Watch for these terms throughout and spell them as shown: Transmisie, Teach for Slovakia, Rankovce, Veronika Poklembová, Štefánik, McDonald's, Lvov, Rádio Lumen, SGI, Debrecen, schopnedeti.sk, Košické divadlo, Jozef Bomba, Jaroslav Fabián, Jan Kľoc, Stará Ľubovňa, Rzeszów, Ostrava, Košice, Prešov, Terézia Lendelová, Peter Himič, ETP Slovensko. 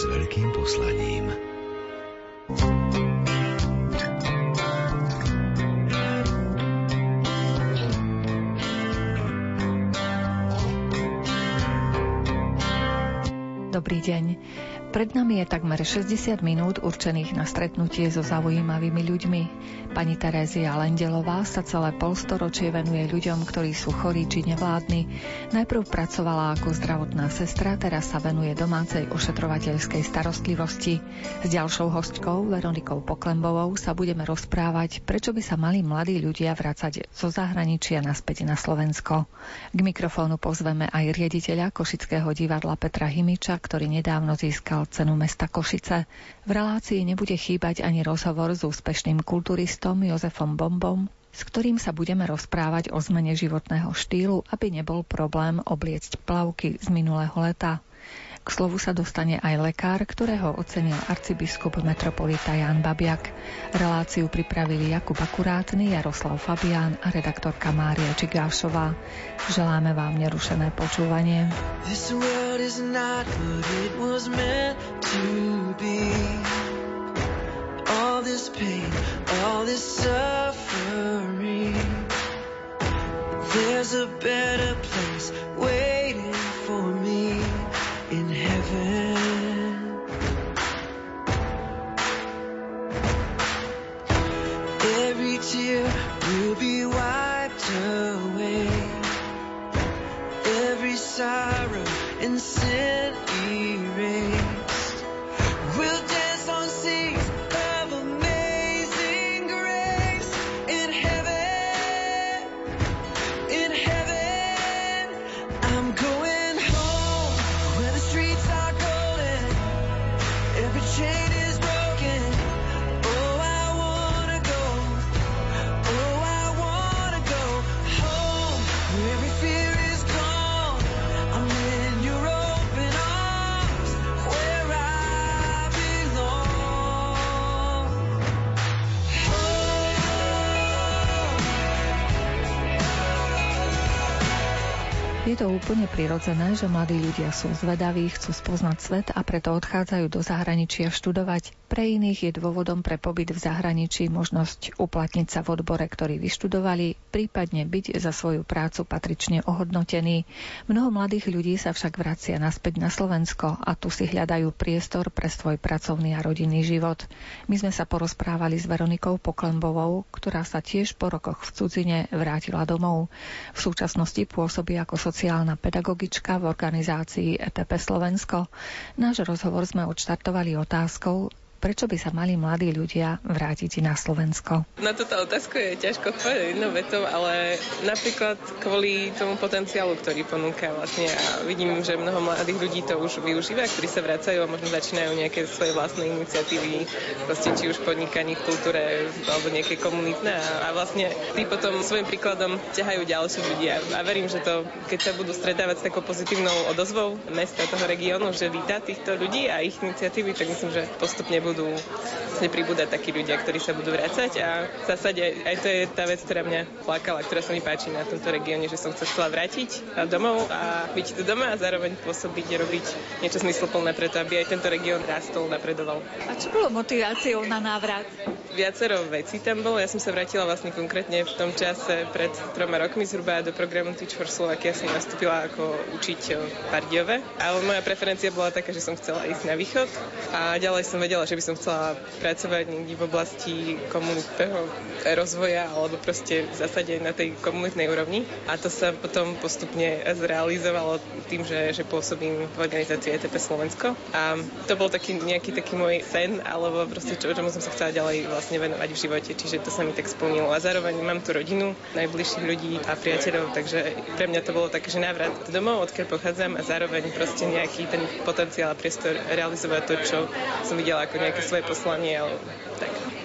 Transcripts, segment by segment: s veľkým poslaním. Dobrý deň. Pred nami je takmer 60 minút určených na stretnutie so zaujímavými ľuďmi. Pani Terézia Lendelová sa celé polstoročie venuje ľuďom, ktorí sú chorí či nevládni. Najprv pracovala ako zdravotná sestra, teraz sa venuje domácej ošetrovateľskej starostlivosti. S ďalšou hostkou, Veronikou Poklembovou, sa budeme rozprávať, prečo by sa mali mladí ľudia vracať zo zahraničia naspäť na Slovensko. K mikrofónu pozveme aj riaditeľa Košického divadla Petra Himiča, ktorý nedávno získal cenu mesta Košice. V relácii nebude chýbať ani rozhovor s úspešným kulturistom Jozefom Bombom, s ktorým sa budeme rozprávať o zmene životného štýlu, aby nebol problém obliecť plavky z minulého leta. K slovu sa dostane aj lekár, ktorého ocenil arcibiskup metropolita Ján Babjak. Reláciu pripravili Jakub Akurátny, Jaroslav Fabián a redaktorka Mária Čigášová. Želáme vám nerušené počúvanie. This world is not what it was meant to be. All this pain, all this suffering. There's a better place waiting for me in heaven. Every tear will be wiped away. Every sorrow and sin erased. We'll dance on seas of amazing grace in heaven, in heaven. I'm going home where the streets are golden, every chain is broken. Oh, I wanna go, oh, I wanna go home where every fear is gone. I'm in your open arms where I belong. Je to úplne prirodzené, že mladí ľudia sú zvedaví, chcú spoznať svet a preto odchádzajú do zahraničia študovať. Pre iných je dôvodom pre pobyt v zahraničí možnosť uplatniť sa v odbore, ktorý vyštudovali, prípadne byť za svoju prácu patrične ohodnotený. Mnoho mladých ľudí sa však vracia naspäť na Slovensko a tu si hľadajú priestor pre svoj pracovný a rodinný život. My sme sa porozprávali s Veronikou Poklembovou, ktorá sa tiež po rokoch v cudzine vrátila domov. V súčasnosti pôsobí ako sociálna pedagogička v organizácii ETP Slovensko. Náš rozhovor sme odštartovali otázkou, prečo by sa mali mladí ľudia vrátiť na Slovensko. Na túto otázku je ťažko odpovedať jednou vetou, ale napríklad kvôli tomu potenciálu, ktorý ponúka vlastne. A vidím, že mnoho mladých ľudí to už využíva, ktorí sa vracajú a možno začínajú nejaké svoje vlastné iniciatívy, vlastne či už podnikaní v kultúre alebo nejaké komunitné. A vlastne tí potom svojim príkladom ťahajú ďalších ľudí. A verím, že to, keď sa budú stretávať s takou pozitívnou odozvou mesta toho regiónu, že víta týchto ľudí a ich iniciatívy, tak myslím, že postupne budú pribúdať takí ľudia, ktorí sa budú vracať. A v zásade aj to je tá vec, ktorá mňa plakala, ktorá sa mi páči na tomto regióne, že som chcela vrátiť domov a byť tu doma a zároveň pôsobiť, robiť niečo zmysluplné preto, aby aj tento región rástol, napredoval. A čo bolo motiváciou na návrat? Viacero vecí tam bolo. Ja som sa vrátila vlastne konkrétne v tom čase pred 3 rokmi zhruba do programu Teach for Slovakia. Ja som nastúpila ako učiteľ Pardiove, ale moja preferencia bola taká, že som chcela ísť na východ a ďalej som vedela, že by som chcela pracovať niekde v oblasti komunitného rozvoja alebo proste v zásade na tej komunitnej úrovni. A to sa potom postupne zrealizovalo tým, že pôsobím v organizácii ETP Slovensko. A to bol taký nejaký taký môj sen, alebo proste čomu som sa chcela ďalej vlastne venovať v živote, čiže to sa mi tak splnilo. A zároveň mám tu rodinu, najbližších ľudí a priateľov, takže pre mňa to bolo také, že návrat domov, odkiaľ pochádzam a zároveň proste nejaký ten potenciál a priestor realizovať to, čo som videla ako nejaké svoje poslanie.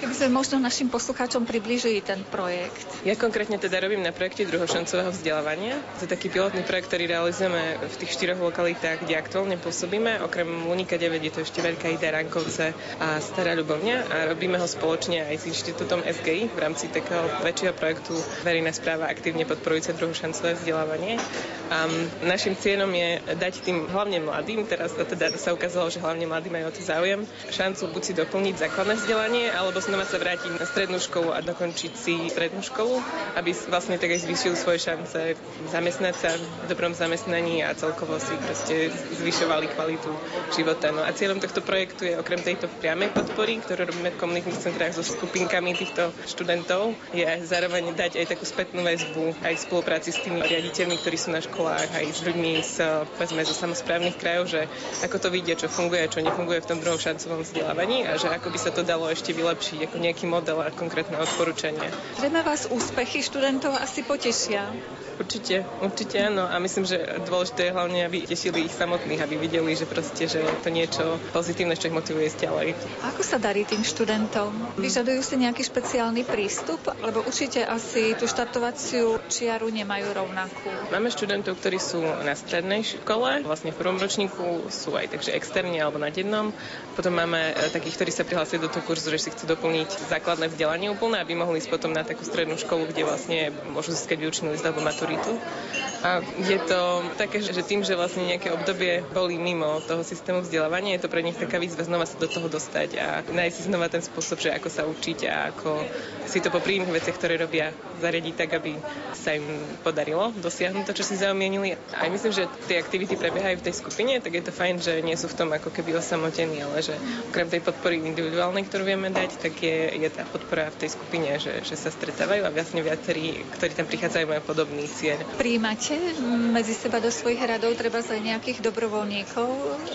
Keby sme možno našim poslucháčom priblížili ten projekt. Ja konkrétne teda robím na projekte druhošancového vzdelávania. To je taký pilotný projekt, ktorý realizujeme v tých 4 lokalitách, kde aktuálne pôsobíme. Okrem Lúnika 9 je to ešte Veľká Ida, Rankovce a Stará Ľubovňa a robíme ho spoločne aj s inštitútom SGI v rámci takého väčšieho projektu Verejná správa aktívne podporujúce druhošancové vzdelávanie. A našim cieľom je dať tým hlavne mladým, teraz teda sa ukázalo, že hlavne mladí majú o to záujem, šancu buď si doplniť základné vzdelanie, alebo znova sa vrátiť na strednú školu a dokončiť si strednú školu, aby vlastne tak aj zvýšili svoje šance zamestnať sa v dobrom zamestnaní a celkovo si proste zvyšovali kvalitu života. No a cieľom tohto projektu je okrem tejto priamej podpory, ktorú robíme v komunitných centrách so skupinkami týchto študentov, je zároveň dať aj takú spätnú väzbu aj v spolupráci s tými riaditeľmi, ktorí sú na školách, aj s ľuďmi zo samosprávnych krajov, že ako to vidie, čo funguje, čo nefunguje v tom druhom šancovom vzdelávaní a že ako by sa to dalo ešte vylepšiť, ako nejaký model a konkrétne odporúčania. Zrejme vás úspechy študentov asi potešia. Určite áno. A myslím, že dôležité je hlavne, aby tešili ich samotných, aby videli, že proste, že to niečo pozitívne, čo ich motivuje ďalej. Ako sa darí tým študentom? Vyžadujú si nejaký špeciálny prístup, lebo určite asi tú štartovaciu čiaru nemajú rovnakú. Máme študentov, ktorí sú na strednej škole, vlastne v prvom ročníku sú aj takže externe alebo na dennom. Potom máme takých, ktorí sa prihlásia do toho kurzu, že si chcú doplniť základné vzdelanie úplne, aby mohli ísť potom na takú strednú školu, kde vlastne môžu získať výučný list alebo maturitu. A je to také, že tým, že vlastne nejaké obdobie boli mimo toho systému vzdelávania, je to pre nich taká výzva znova sa do toho dostať a nájsť si znova ten spôsob, že ako sa učiť a ako si to po príjemných veciach, ktoré robia, zariadiť tak, aby sa im podarilo dosiahnuť to, čo si zaumienili. A myslím, že tie aktivity prebiehajú v tej skupine, tak je to fajn, že nie sú v tom ako keby osamotení, ale že okrem tej podpory individuálnej, ktorú vieme dať, tak je tá podpora v tej skupine, že sa stretávajú a vlastne viacerí, ktorí tam prichádzajú, majú podobný cieľ. Prijímate medzi seba do svojich radov treba aj nejakých dobrovoľníkov,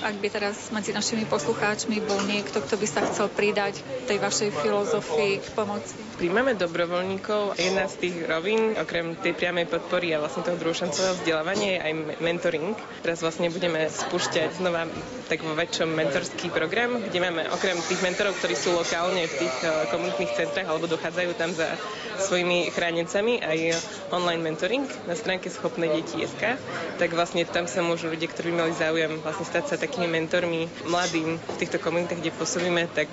ak by teraz medzi našimi poslucháčmi bol niekto, kto by sa chcel pridať tej vašej filozofii k pomoci? Príjmame dobrovoľníkov. Jedna z tých rovín, okrem tej priamej podpory a vlastne toho druhošancového vzdelávania je aj mentoring. Teraz vlastne budeme spúšťať znova tak vo väčšom mentorský program, kde máme okrem tých mentorov, ktorí sú lokálne v tých komunitných centrách alebo dochádzajú tam za svojimi chránencami, aj online mentoring na stránke schopnedeti.sk, tak vlastne tam sa môžu ľudia, ktorí mali záujem vlastne stať sa takými mentormi mladým v týchto komunitách, kde pôsobíme, tak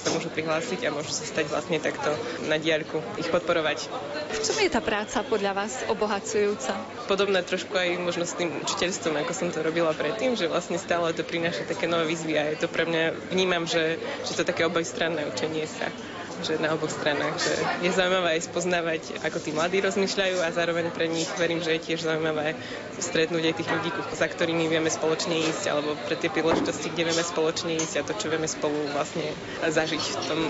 sa môžu prihlásiť a môžu sa stať vlastne takto na diaľku, ich podporovať. V čom je tá práca podľa vás obohacujúca? Podobné trošku aj možno s tým učiteľstvom, ako som to robila predtým, že vlastne stále to prináša také nové výzvy a je to pre mňa, vnímam, že to také obojstranné učenie sa. Že na oboch stranách, že je zaujímavé aj spoznávať, ako tí mladí rozmýšľajú a zároveň pre nich verím, že je tiež zaujímavé stretnúť aj tých ľudí, za ktorými vieme spoločne ísť, alebo pre tie príležitosti, kde vieme spoločne ísť a to, čo vieme spolu vlastne zažiť v tom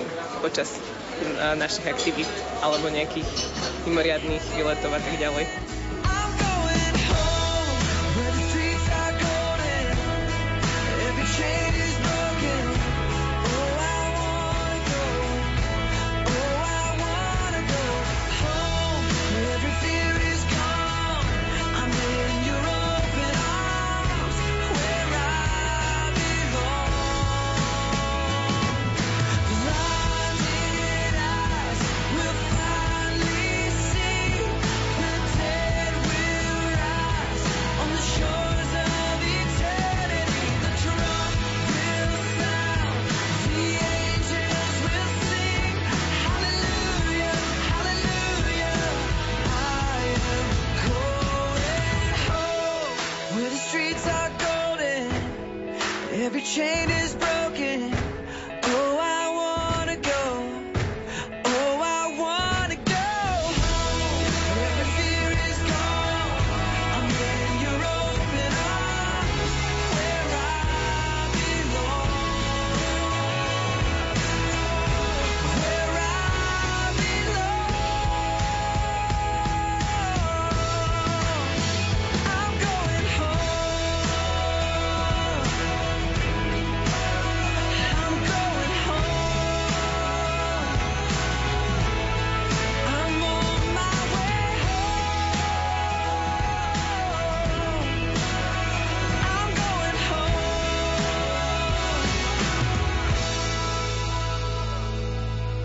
počas našich aktivít alebo nejakých mimoriadnych výletov a tak ďalej.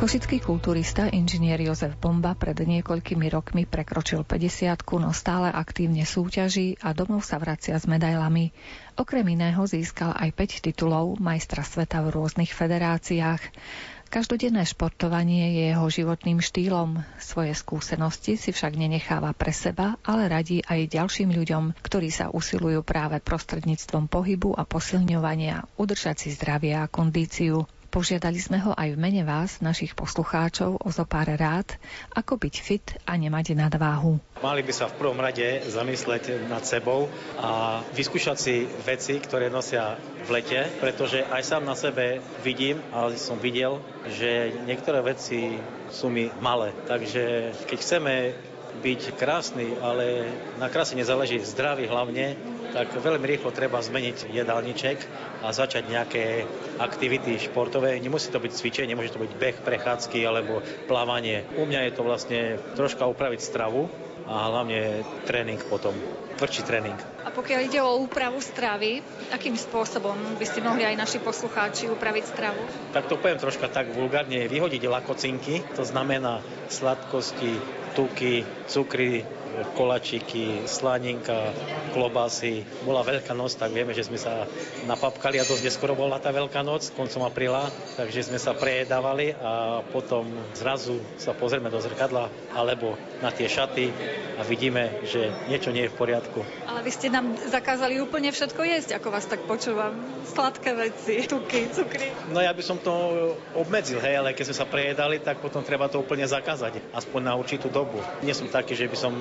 Košický kulturista inžinier Jozef Bomba pred niekoľkými rokmi prekročil 50-ku, no stále aktívne súťaží a domov sa vracia s medailami. Okrem iného získal aj 5 titulov majstra sveta v rôznych federáciách. Každodenné športovanie je jeho životným štýlom. Svoje skúsenosti si však nenecháva pre seba, ale radí aj ďalším ľuďom, ktorí sa usilujú práve prostredníctvom pohybu a posilňovania udržať si zdravie a kondíciu. Požiadali sme ho aj v mene vás, našich poslucháčov, o zopár rád, ako byť fit a nemať nadváhu. Mali by sa v prvom rade zamyslieť nad sebou a vyskúšať si veci, ktoré nosia v lete, pretože aj sám na sebe vidím, ale som videl, že niektoré veci sú mi malé. Takže keď chceme byť krásny, ale na kráse nezáleží, zdraví hlavne, tak veľmi rýchlo treba zmeniť jedálniček a začať nejaké aktivity športové. Nemusí to byť cvičenie, môže to byť beh, prechádzky alebo plávanie. U mňa je to vlastne troška upraviť stravu a hlavne tréning potom, tvrdší tréning. A pokiaľ ide o úpravu stravy, akým spôsobom by ste mohli aj naši poslucháči upraviť stravu? Tak to poviem troška tak vulgárne, vyhodiť lakocinky, to znamená sladkosti, tuky, cukry, kolačiky, slaninka, klobásy. Bola Veľká noc, tak vieme, že sme sa napapkali a dosť neskoro bola tá Veľká noc, koncom apríla, takže sme sa prejedávali a potom zrazu sa pozrieme do zrkadla alebo na tie šaty a vidíme, že niečo nie je v poriadku. Ale vy ste nám zakázali úplne všetko jesť, ako vás tak počúvam. Sladké veci, tuky, cukry. No ja by som to obmedzil, ale keď sme sa prejedali, tak potom treba to úplne zakázať, aspoň na určitú dobu. Nie som taký, že by som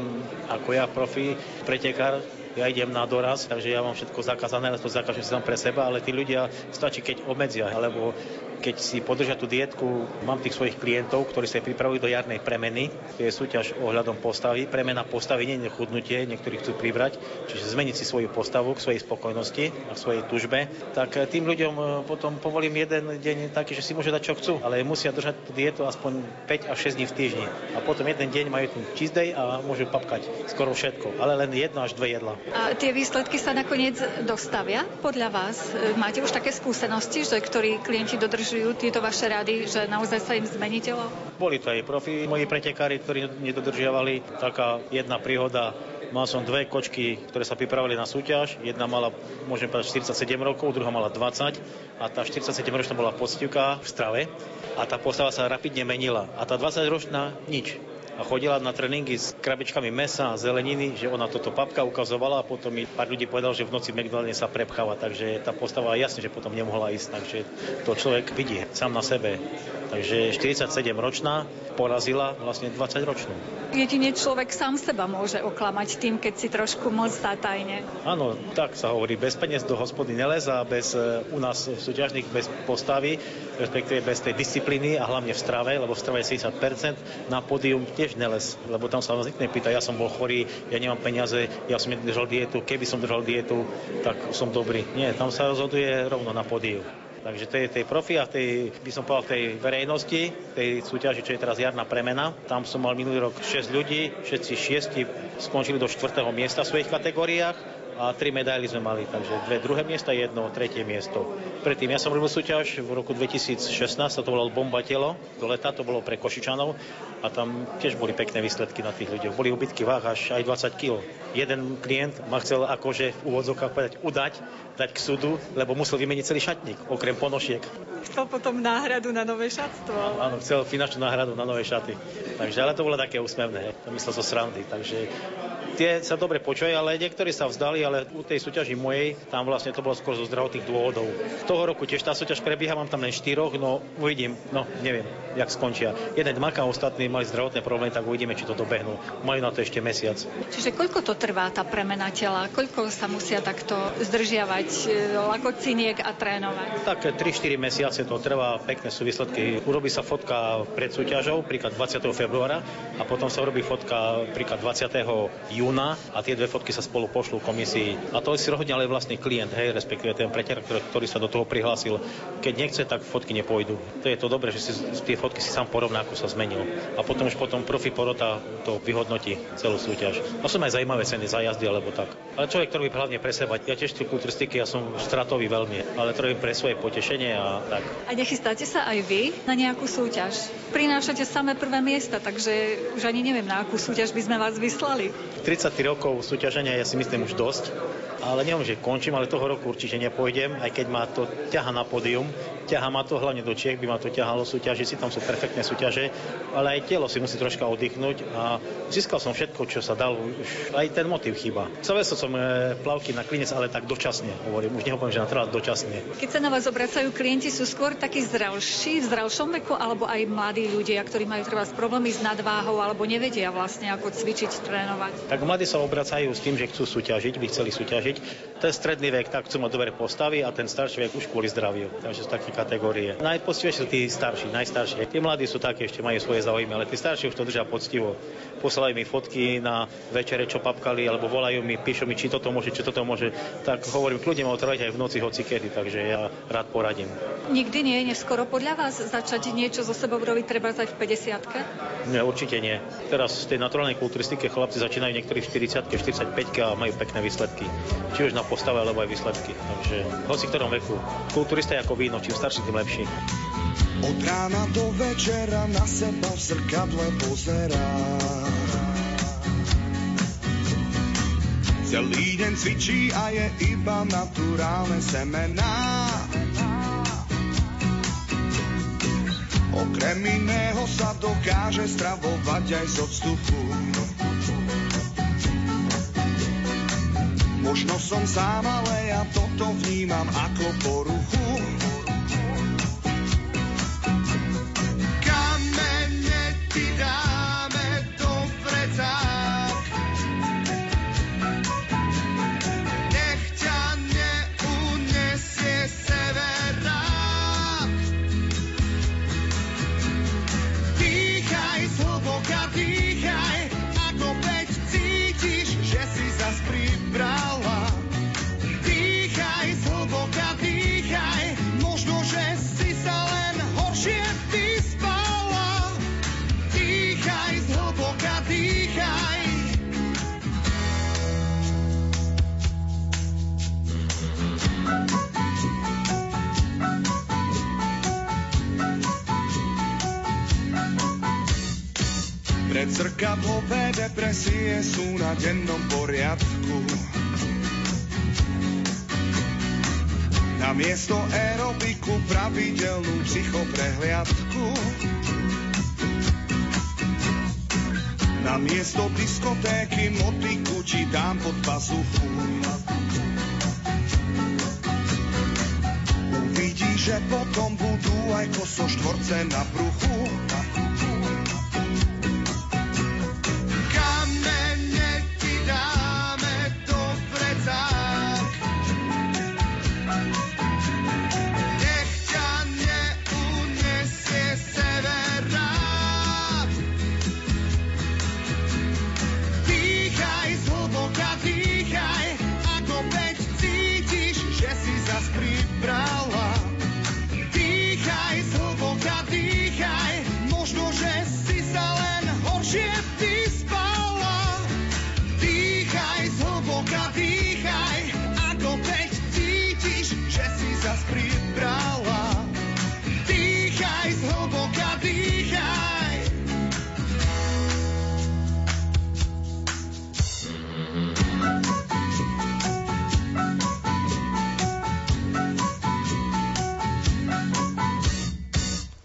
ako ja, profi, pretekár, ja idem na doraz, takže ja mám všetko zakázané, ale to zakážem si tam pre seba, ale tí ľudia stačí, keď obmedzia, alebo keď si podržia tú dietku. Mám tých svojich klientov, ktorí sa pripravujú do jarnej premeny, to je súťaž ohľadom postavy. Premena postavy nie je chudnutie, niektorí chcú pribrať, čiže zmeniť si svoju postavu k svojej spokojnosti a k svojej tužbe. Tak tým ľuďom potom povolím jeden deň taký, že si môžu dať čo chcú, ale musia držať tú dietu aspoň 5 až 6 dní v týždni. A potom jeden deň majú ten cheat day a môžu papkať skoro všetko, ale len 1 až 2 jedlá. A tie výsledky sa nakoniec dostavia? Podľa vás máte už také skúsenosti, že ktorí klienti dodržujú tieto vaše rady, že naozaj sa im zmení telo? Boli to aj profi, moji pretekári, ktorí nedodržiavali. Taká jedna príhoda. Mal som 2 kočky, ktoré sa pripravili na súťaž. Jedna mala, môžem povedať, 47 rokov, druhá mala 20. A tá 47-ročná bola poctivka v strave. A tá postava sa rapidne menila. A tá 20-ročná nič. A chodila na tréningy s krabičkami mesa a zeleniny, že ona toto papka ukazovala a potom mi pár ľudí povedal, že v noci McDonald's sa prepcháva, takže tá postava jasne, že potom nemohla ísť, takže to človek vidí sám na sebe. Takže 47-ročná porazila vlastne 20-ročnú. Jedine človek sám seba môže oklamať tým, keď si trošku moc zatajne. Áno, tak sa hovorí, bez peniaz do hospody nelez a bez u nás súťažných bez postavy, respektíve bez tej disciplíny a hlavne v strave, lebo v strave je 60%, na pódium tiež neles, lebo tam sa vás nikto nepýta, ja som bol chorý, ja nemám peniaze, ja som nedržal dietu, keby som držal dietu, tak som dobrý. Nie, tam sa rozhoduje rovno na pódiu. Takže to je tej profi a tej, by som povedal, tej verejnosti, tej súťaži, čo je teraz jarná premena. Tam som mal minulý rok 6 ľudí, všetci 6 skončili do 4. miesta v svojich kategóriách. A 3 medaily sme mali, takže 2 druhé miesta, 1 tretie miesto. Predtým ja som robil súťaž v roku 2016, sa to volalo Bomba telo, do leta to bolo pre Košičanov a tam tiež boli pekné výsledky na tých ľuďoch. Boli ubytky váh až aj 20 kg. Jeden klient ma chcel akože v úvodzovkách povedať udať, dať k súdu, lebo musel vymeniť celý šatník, okrem ponošiek. Chcel potom náhradu na nové šatstvo. Áno, chcel finančnú náhradu na nové šaty. Takže ale to bolo také úsmevné, to myslel zo srandy, takže tie sa dobre počujú, ale niektorí sa vzdali, ale u tej súťaži mojej, tam vlastne to bolo skôr zo zdravotných dôvodov. Toho roku tiež tá súťaž prebieha, mám tam len 4, no uvidím, no neviem, jak skončia. Jeden maká, ostatní mali zdravotné problémy, tak uvidíme, či to dobehnú. Majú na to ešte mesiac. Čiže koľko to trvá tá premena tela? Koľko sa musia takto zdržiavať lakociniek a trénovať? Tak 3-4 mesiace to trvá, pekné sú výsledky. Urobí sa fotka pred súťažou, príklad 20. februára, a potom sa urobí fotka príklad 20. júna a tie 2 fotky sa spolu pošlú komisii. A to si rozhodne ale vlastný klient, hej, respektíve ten pretekár, ktorý sa do toho prihlásil. Keď nechce, tak fotky nepôjdu. To je to dobré, že si tie fotky si sám porovná, ako sa zmenil. A potom už profi porota to vyhodnotí celú súťaž. A sú aj zaujímavé ceny za jazdy alebo tak. A Ale človek to robí hlavne pre seba. Ja tiež tú kulturistiku, ja som stratový veľmi, ale to robím pre svoje potešenie a tak. A nechystáte sa aj vy na nejakú súťaž? Prinášate samé prvé miesta, takže už ani neviem, na akú súťaž by sme vás vyslali. 33 rokov súťaženia, ja si myslím, už dosť. Ale neviem, že končím, ale toho roku určite nepôjdem, aj keď ma to ťaha na pódium. Ťaha ma to hlavne do Čiech, by ma to ťahalo súťaže, si tam sú perfektné súťaže, ale aj telo si musí troška oddychnúť a získal som všetko, čo sa dalo, už aj ten motiv chýba. Zaviesol som plavky na klinec, ale tak dočasne, hovorím, už nehovorím, že na trvá dočasne. Keď sa na vás obracajú klienti, sú skôr takí zrelší, v zrelšom veku, alebo aj mladí ľudia, ktorí majú trvať problémy s nadváhou alebo nevedia vlastne ako cvičiť, trénovať? Tak mladí sa obracajú s tým, že chcú súťažiť, by chceli súťažiť. Ten stredný vek, tak chcú mať dobré postavy, a ten starší vek už kvôli zdraviu. Takže sú také kategórie. Najpostivejšie sú tí starší, najstarší. Tí mladí sú také, ešte majú svoje záujmy, ale tí starší už to držia poctivo. Poslali mi fotky na večere, čo papkali, alebo volajú mi, píšu mi, či toto môže, či toto môže. Tak hovorím, kľudne ma otrvať aj v noci hocikedy, takže ja rád poradím. Nikdy nie je neskoro podľa vás začať niečo so sebou robiť, treba aj v 50-ke? Nie, určite nie. Teraz v tej naturálnej kulturistike chlapci začínajú niektorí v 40-ke, 45-ke a majú pekné výsledky. Či už na postave, alebo aj výsledky. Takže hoci v ktorom veku. Kulturista je ako víno, čím starší, tým lepší. Od rána do večera na seba v zrkadle pozerá. Celý deň cvičí a je iba naturálne semená. Okrem iného sa dokáže stravovať aj z odstupu. Možno som sám, ale ja toto vnímam ako poruchu. Kamene ti dáme do vrecák, nech ťa neuniesie severák. Dýchaj, zhlboka dýchaj, ako peď cítiš, že si zas pribral. Zrkadlové depresie sú na dennom poriadku. Namiesto aerobiku pravidelnú psychoprehliadku. Namiesto diskotéky motiku ti dám pod pazuchu. Uvidíš, že potom budú aj kosoštvorce na bruchu.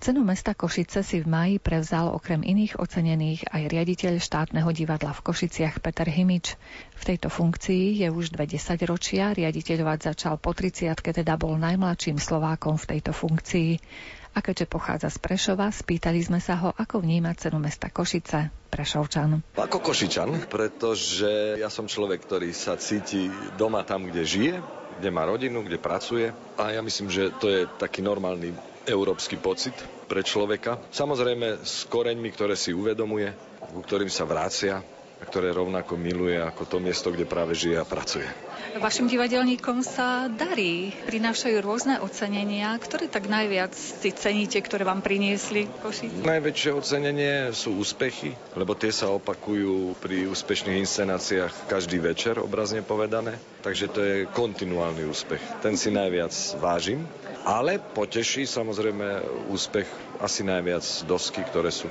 Cenu mesta Košice si v máji prevzal okrem iných ocenených aj riaditeľ štátneho divadla v Košiciach Peter Himič. V tejto funkcii je už 20 ročia, riaditeľovať začal po 30-ke, teda bol najmladším Slovákom v tejto funkcii. A keďže pochádza z Prešova, spýtali sme sa ho, ako vníma cenu mesta Košice Prešovčan. Ako Košičan, pretože ja som človek, ktorý sa cíti doma tam, kde žije, kde má rodinu, kde pracuje. A ja myslím, že to je taký normálny európsky pocit pre človeka. Samozrejme s koreňmi, ktoré si uvedomuje, ku ktorým sa vracia a ktoré rovnako miluje ako to miesto, kde práve žije a pracuje. Vašim divadelníkom sa darí. Prinášajú rôzne ocenenia. Ktoré tak najviac si ceníte, ktoré vám priniesli Košice? Najväčšie ocenenie sú úspechy, lebo tie sa opakujú pri úspešných inscenáciách každý večer, obrazne povedané. Takže to je kontinuálny úspech. Ten si najviac vážim, ale poteší samozrejme úspech asi najviac dosky, ktoré sú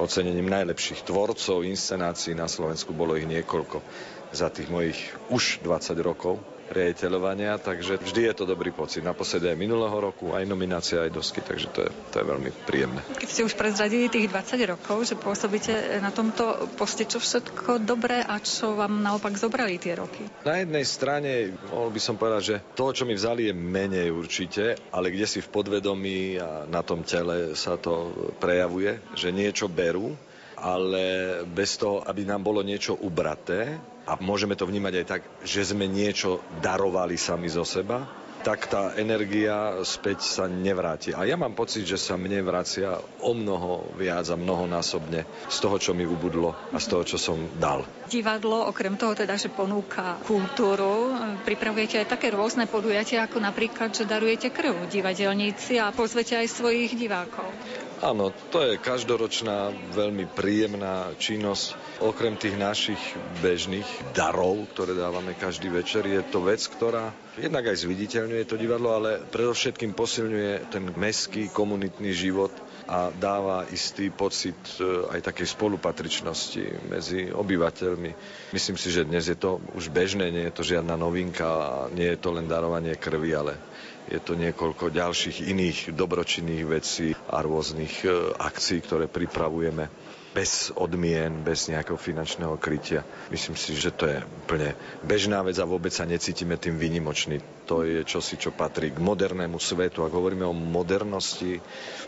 ocenením najlepších tvorcov inscenácií. Na Slovensku bolo ich niekoľko za tých mojich už 20 rokov rejeteľovania, takže vždy je to dobrý pocit. Naposledy aj minulého roku, aj nominácia, aj dosky, takže to je veľmi príjemné. Keď ste už prezradili tých 20 rokov, že pôsobíte na tomto poste, čo všetko dobré a čo vám naopak zobrali tie roky? Na jednej strane, mohol by som povedať, že toho, čo mi vzali, je menej určite, ale kde si v podvedomí a na tom tele sa to prejavuje, že niečo berú, ale bez toho, aby nám bolo niečo ubraté, a môžeme to vnímať aj tak, že sme niečo darovali sami zo seba, tak tá energia späť sa nevráti. A ja mám pocit, že sa mne vracia o mnoho viac a mnohonásobne z toho, čo mi ubudlo a z toho, čo som dal. Divadlo, okrem toho teda, že ponúka kultúru, pripravujete aj také rôzne podujatia, ako napríklad, že darujete krv divadelníci a pozvete aj svojich divákov. Áno, to je každoročná, veľmi príjemná činnosť. Okrem tých našich bežných darov, ktoré dávame každý večer, je to vec, ktorá jednak aj zviditeľňuje to divadlo, ale predovšetkým posilňuje ten mestský komunitný život a dáva istý pocit aj takej spolupatričnosti medzi obyvateľmi. Myslím si, že dnes je to už bežné, nie je to žiadna novinka a nie je to len darovanie krvi, ale je to niekoľko ďalších iných dobročinných vecí a rôznych akcií, ktoré pripravujeme bez odmien, bez nejakého finančného krytia. Myslím si, že to je úplne bežná vec a vôbec sa necítime tým výnimočný. To je čosi, čo patrí k modernému svetu. Ak hovoríme o modernosti,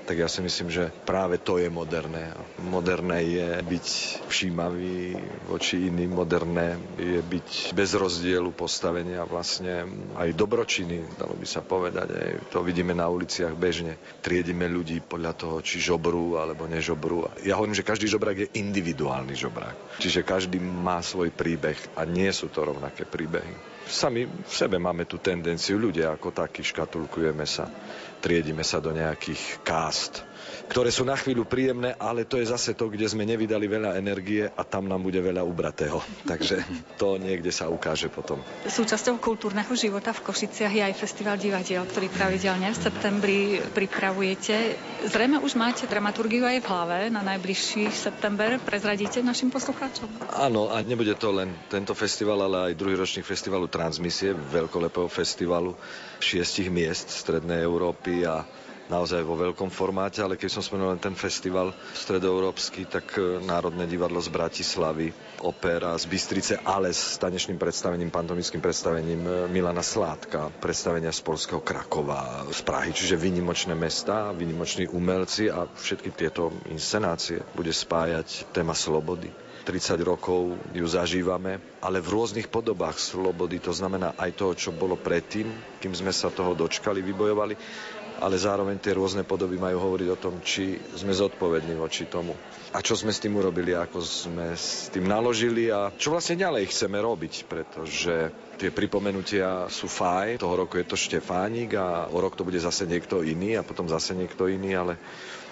tak ja si myslím, že práve to je moderné. Moderné je byť všímavý voči iným, moderné je byť bez rozdielu postavenia vlastne aj dobročiny, dalo by sa povedať. Aj to vidíme na uliciach bežne. Triedime ľudí podľa toho, či žobrú alebo nežobrú. Ja hovorím, že každý žobrák je individuálny žobrák. Čiže každý má svoj príbeh a nie sú to rovnaké príbehy. Sami v sebe máme tú tendenciu, ľudia ako takí, škatulkujeme sa, triedime sa do nejakých kást, ktoré sú na chvíľu príjemné, ale to je zase to, kde sme nevydali veľa energie a tam nám bude veľa ubratého. Takže to niekde sa ukáže potom. Súčasťou kultúrneho života v Košiciach je aj festival divadiel, ktorý pravidelne v septembri pripravujete. Zrejme už máte dramaturgiu aj v hlave na najbližší september. Prezradíte našim poslucháčom? Áno, a nebude to len tento festival, ale aj druhý ročník festivalu Transmisie, veľkolepého festivalu 6 miest strednej Európy a naozaj vo veľkom formáte, ale keď som spomenul len ten festival stredoeurópsky, tak Národné divadlo z Bratislavy, opera z Bystrice, ale s tanečným predstavením, pantomickým predstavením Milana Sládka, predstavenia z polského Krakova, z Prahy, čiže výnimočné mestá, výnimoční umelci a všetky tieto inscenácie bude spájať téma slobody. 30 rokov ju zažívame, ale v rôznych podobách slobody, to znamená aj toho, čo bolo predtým, kým sme sa toho dočkali, vybojovali, ale zároveň tie rôzne podoby majú hovoriť o tom, či sme zodpovední voči tomu. A čo sme s tým urobili, ako sme s tým naložili a čo vlastne ďalej chceme robiť, pretože tie pripomenutia sú fajn. Toho roku je to Štefánik a o rok to bude zase niekto iný a potom zase niekto iný, ale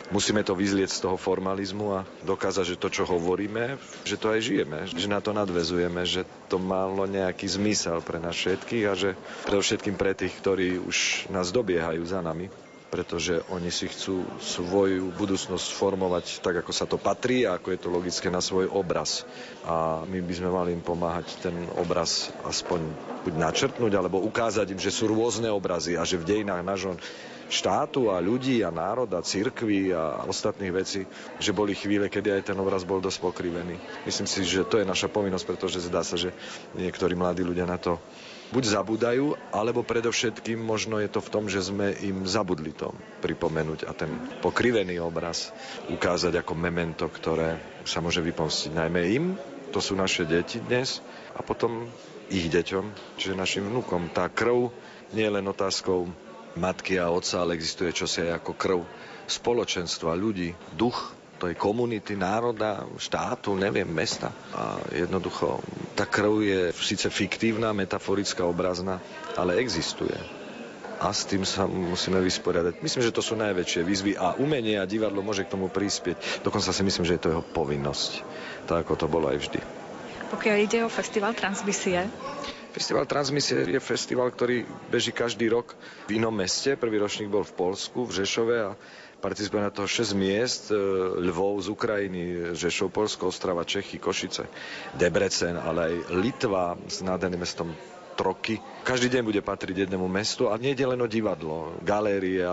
musíme to vyzlieť z toho formalizmu a dokázať, že to, čo hovoríme, že to aj žijeme, že na to nadväzujeme, že to malo nejaký zmysel pre nás všetkých a že predovšetkým pre tých, ktorí už nás dobiehajú za nami, pretože oni si chcú svoju budúcnosť formovať tak, ako sa to patrí a ako je to logické na svoj obraz. A my by sme mali im pomáhať ten obraz aspoň buď načrtnúť, alebo ukázať im, že sú rôzne obrazy a že v dejinách nášho štátu a ľudí a národa, cirkvi a ostatných vecí, že boli chvíle, kedy aj ten obraz bol dosť pokrivený. Myslím si, že to je naša povinnosť, pretože zdá sa, že niektorí mladí ľudia na to buď zabúdajú, alebo predovšetkým možno je to v tom, že sme im zabudli to pripomenúť a ten pokrivený obraz ukázať ako memento, ktoré sa môže vypomstiť najmä im, to sú naše deti dnes a potom ich deťom, čiže našim vnúkom. Tá krv nie je len otázkou matky a otca, ale existuje čosi aj ako krv spoločenstva, ľudí, duch tej komunity, národa, štátu, neviem, mesta a jednoducho Tá krv je síce fiktívna, metaforická, obrazná, ale existuje. A s tým sa musíme vysporiadať. Myslím, že to sú najväčšie výzvy a umenie a divadlo môže k tomu prispieť. Dokonca si myslím, že je to jeho povinnosť. Tak, ako to bolo aj vždy. Pokiaľ ide o festival Transmisie? Festival Transmisie je festival, ktorý beží každý rok v inom meste. Prvý ročník bol v Poľsku, v Rzeszowe a participuje na to 6 miest. Lvov z Ukrajiny, Rzeszów, Poľsko, Ostrava, Čechy, Košice, Debrecen, ale aj Litva s nádherným mestom Troky. Každý deň bude patriť jednému mestu a nie je len o divadlo. Galéria,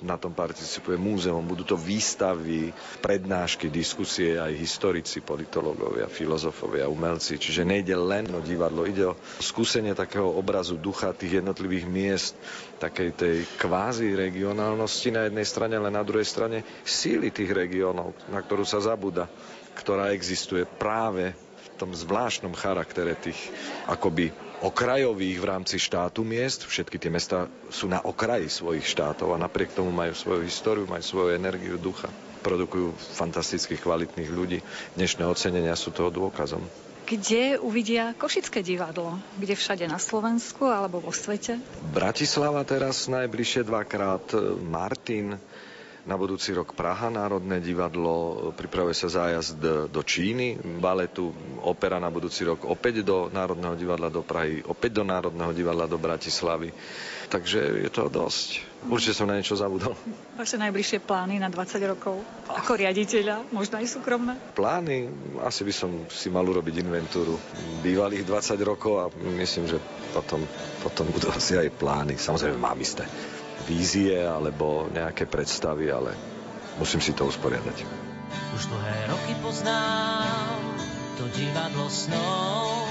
na tom participuje múzeum, budú to výstavy, prednášky, diskusie, aj historici, politológovia, filozofovia, umelci. Čiže nejde len o divadlo, ide o skúsenie takého obrazu ducha tých jednotlivých miest, takej tej kvázi regionálnosti na jednej strane, ale na druhej strane síly tých regiónov, na ktorú sa zabúda, ktorá existuje práve v tom zvláštnom charaktere tých akoby okrajových v rámci štátu miest. Všetky tie mesta sú na okraji svojich štátov a napriek tomu majú svoju históriu, majú svoju energiu ducha. Produkujú fantastických, kvalitných ľudí. Dnešné ocenenia sú toho dôkazom. Kde uvidia Košické divadlo? Kde všade na Slovensku alebo vo svete? Bratislava teraz najbližšie dvakrát, Martin, na budúci rok Praha, Národné divadlo, pripravuje sa zájazd do Číny, baletu, opera na budúci rok opäť do Národného divadla do Prahy, opäť do Národného divadla do Bratislavy. Takže je to dosť. Určite som na niečo zabudol. Vaše najbližšie plány na 20 rokov ako riaditeľa, možno aj súkromné? Plány? Asi by som si mal urobiť inventúru bývalých 20 rokov a myslím, že potom budú asi aj plány. Samozrejme mám isté vízie alebo nejaké predstavy, ale musím si to usporiadať. Už dlhé roky poznám to divadlo snov.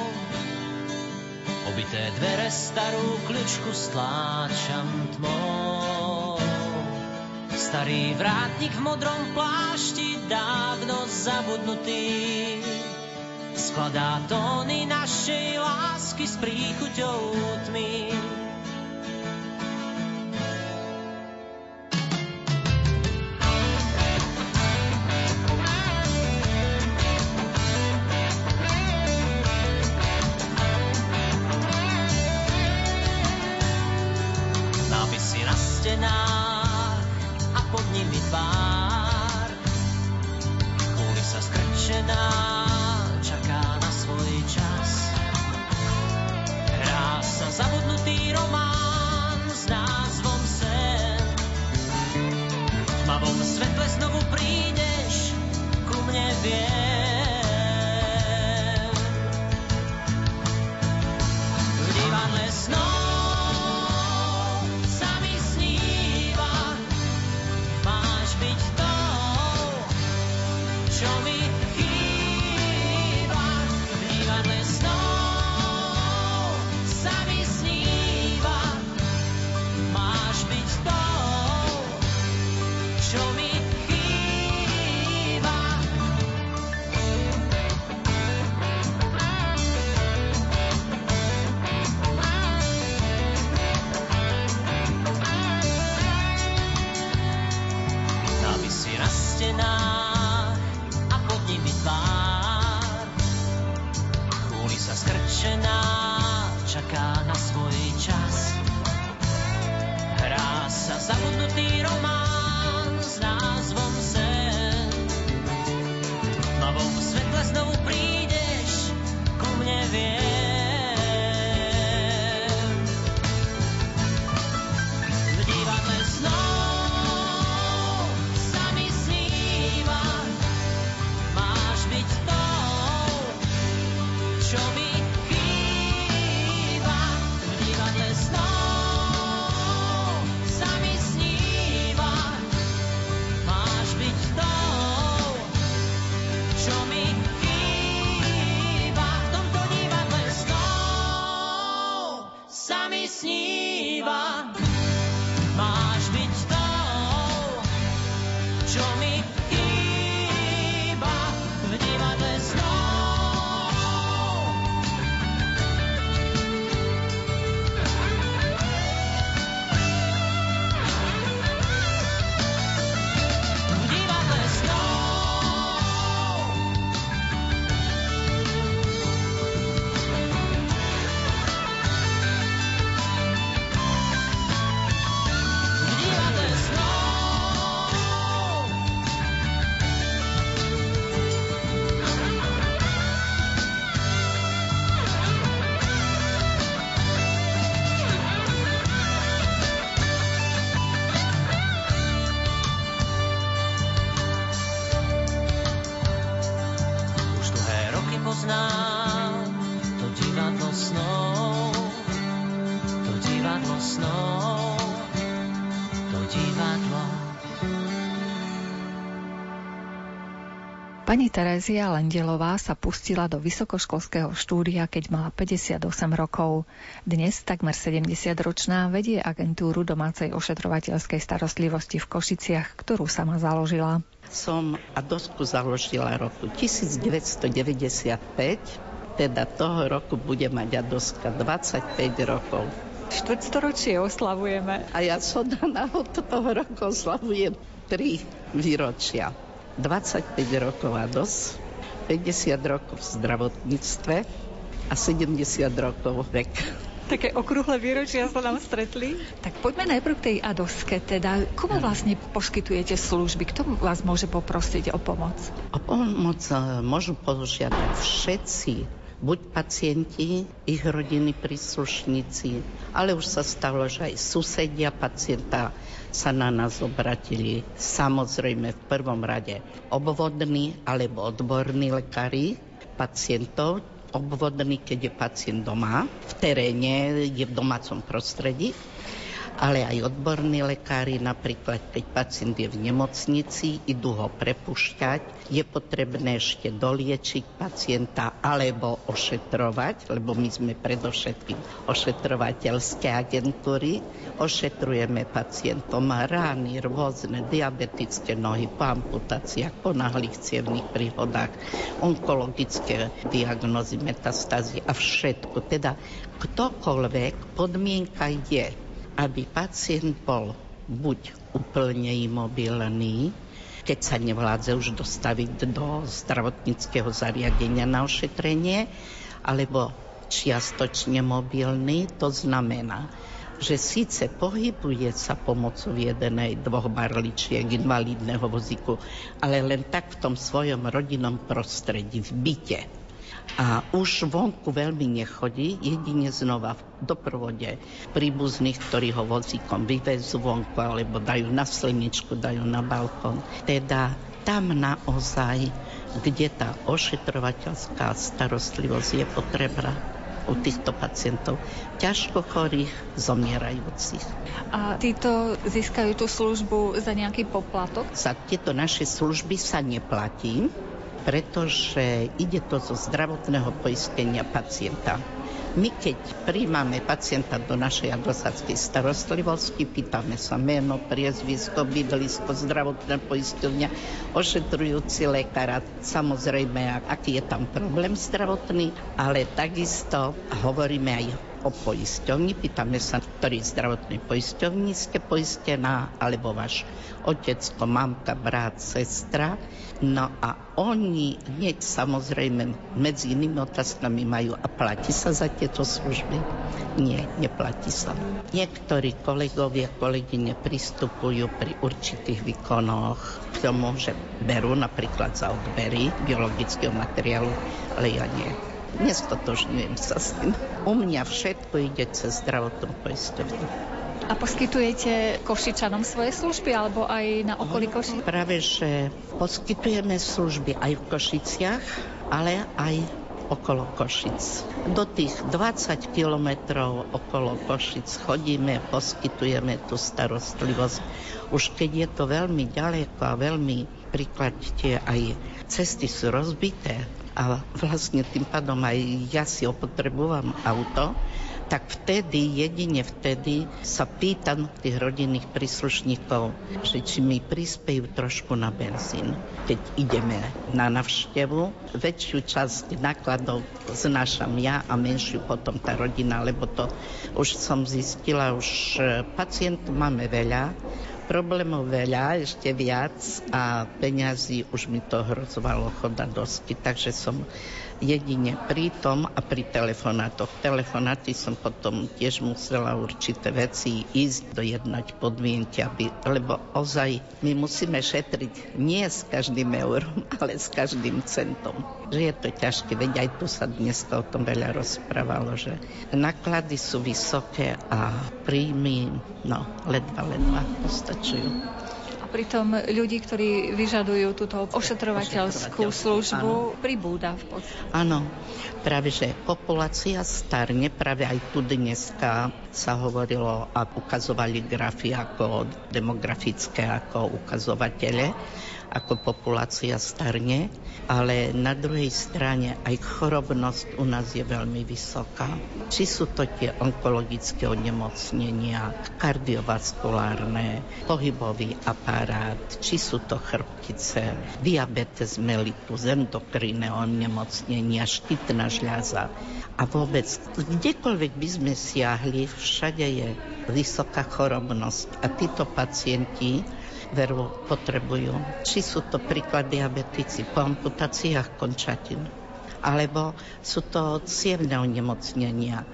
Obité dvere, starú kľúčku stláčam tmou. Starý vrátnik v modrom plášti, dávno zabudnutý, skladá tóny našej lásky s príchuťou tmy. A pod nimi tvár kulisa skrčená čaká na svoj čas. Hrá sa zabudnutý román s názvom Sen. V tmavom svetle znovu prídeš ku mne, viem. V divadle snov Pani Terézia Lendelová sa pustila do vysokoškolského štúdia, keď mala 58 rokov. Dnes takmer 70-ročná vedie agentúru domácej ošetrovateľskej starostlivosti v Košiciach, ktorú sama založila. Som a dosku založila roku 1995, teda toho roku bude mať a doska 25 rokov. Štvrťstoročie oslavujeme. A ja som od toho roku oslavujem 3 výročia. 25 rokov a dosť, 50 rokov v zdravotníctve a 70 rokov vek. Také okrúhle výročia sa nám stretli. Tak poďme najprv k tej adoske, teda komu vlastne poskytujete služby? Kto vás môže poprosiť o pomoc? O pomoc môžu požiadať všetci. Buď pacienti, ich rodiny, príslušníci, ale už sa stalo, že aj susedia pacienta sa na nás obratili. Samozrejme v prvom rade obvodní alebo odborní lekári pacientov. Obvodní, keď je pacient doma, v teréne, je v domácom prostredí, ale aj odborní lekári, napríklad keď pacient je v nemocnici, idú ho prepušťať, je potrebné ešte doliečiť pacienta alebo ošetrovať, lebo my sme predovšetkým ošetrovateľské agentúry, ošetrujeme pacientom rány, rôzne diabetické nohy po amputáciách, po náhlych cievnych príhodách, onkologické diagnózy, metastázy a všetko. Teda ktokoľvek, podmienka je, aby pacient bol buď úplne imobilný, keď sa nevládze už dostaviť do zdravotníckeho zariadenia na ošetrenie, alebo čiastočne mobilný, to znamená, že síce pohybuje sa pomocou jednej, dvoch barličiek invalidného vozíku, ale len tak v tom svojom rodinnom prostredí, v byte. A už vonku veľmi nechodí, jedine znova v doprovode príbuzných, ktorí ho vozíkom vyvezú vonku, alebo dajú na slniečku, dajú na balkón. Teda tam naozaj, kde tá ošetrovateľská starostlivosť je potrebná. U týchto pacientov, ťažko chorých, zomierajúcich. A títo získajú tú službu za nejaký poplatok? Za tieto naše služby sa neplatí, pretože ide to zo zdravotného poistenia pacienta. My, keď príjmame pacienta do našej advokátskej starostlivosti, pýtame sa meno, priezvisko, bydlisko, zdravotné poistenie, ošetrujúci lekár, samozrejme, aký je tam problém zdravotný, ale takisto hovoríme aj o poisťovni. Pýtame sa, ktorý zdravotnej poisťovni ste poistená, alebo váš otecko, mamka, brat, sestra. No a oni hneď samozrejme medzi inými otázkami majú a platí sa za tieto služby? Nie, neplatí sa. Niektorí kolegovia, kolegyne pristupujú pri určitých výkonoch k tomu, že berú napríklad za odbery biologického materiálu, ale ja nie. Nestotožňujem sa s tým. U mňa všetko ide cez zdravotnú poisťovňu. A poskytujete Košičanom svoje služby, alebo aj na okolí Košic? Práve, že poskytujeme služby aj v Košiciach, ale aj okolo Košic. Do tých 20 kilometrov okolo Košic chodíme, poskytujeme tú starostlivosť. Už keď je to veľmi ďaleko a veľmi prikladte, aj cesty sú rozbité a vlastne tým pádom aj ja si opotrebujem auto, tak vtedy, jedine vtedy sa pýtam tých rodinných príslušníkov, že či mi prispejú trošku na benzín. Keď ideme na navštevu, väčšiu časť nákladov znášam ja a menšiu potom tá rodina, lebo to už som zistila, už pacientov máme veľa, problémov veľa, ešte viac a peňazí už mi to hrozovalo choda dosky, takže som jedine pri tom a pri telefonátoch. Telefonáty som potom tiež musela určité veci ísť dojednať podmienky, lebo ozaj my musíme šetriť nie s každým eurom, ale s každým centom. Že je to ťažké, veď aj tu sa dnes o tom veľa rozprávalo, že náklady sú vysoké a príjmy, no, ledva postačujú. Pritom ľudí, ktorí vyžadujú túto ošetrovateľskú službu, áno, pribúda v podstate. Áno, práve že populácia starne, práve aj tu dneska sa hovorilo a ukazovali grafy ako demografické, ako ukazovatele. ako populácia starne, ale na druhej strane aj chorobnosť u nás je veľmi vysoká. Či sú to tie onkologické onemocnenia, kardiovaskulárne, pohybový aparát, či sú to chrbtice, diabetes mellitus, endokrinné onemocnenia, štítna žľaza. A vôbec, kdekoľvek by sme siahli, všade je vysoká chorobnosť a títo pacienti veru potrebujú. Či sú to príklad diabetici po amputáciách končatín, alebo sú to cievne onemocnenia.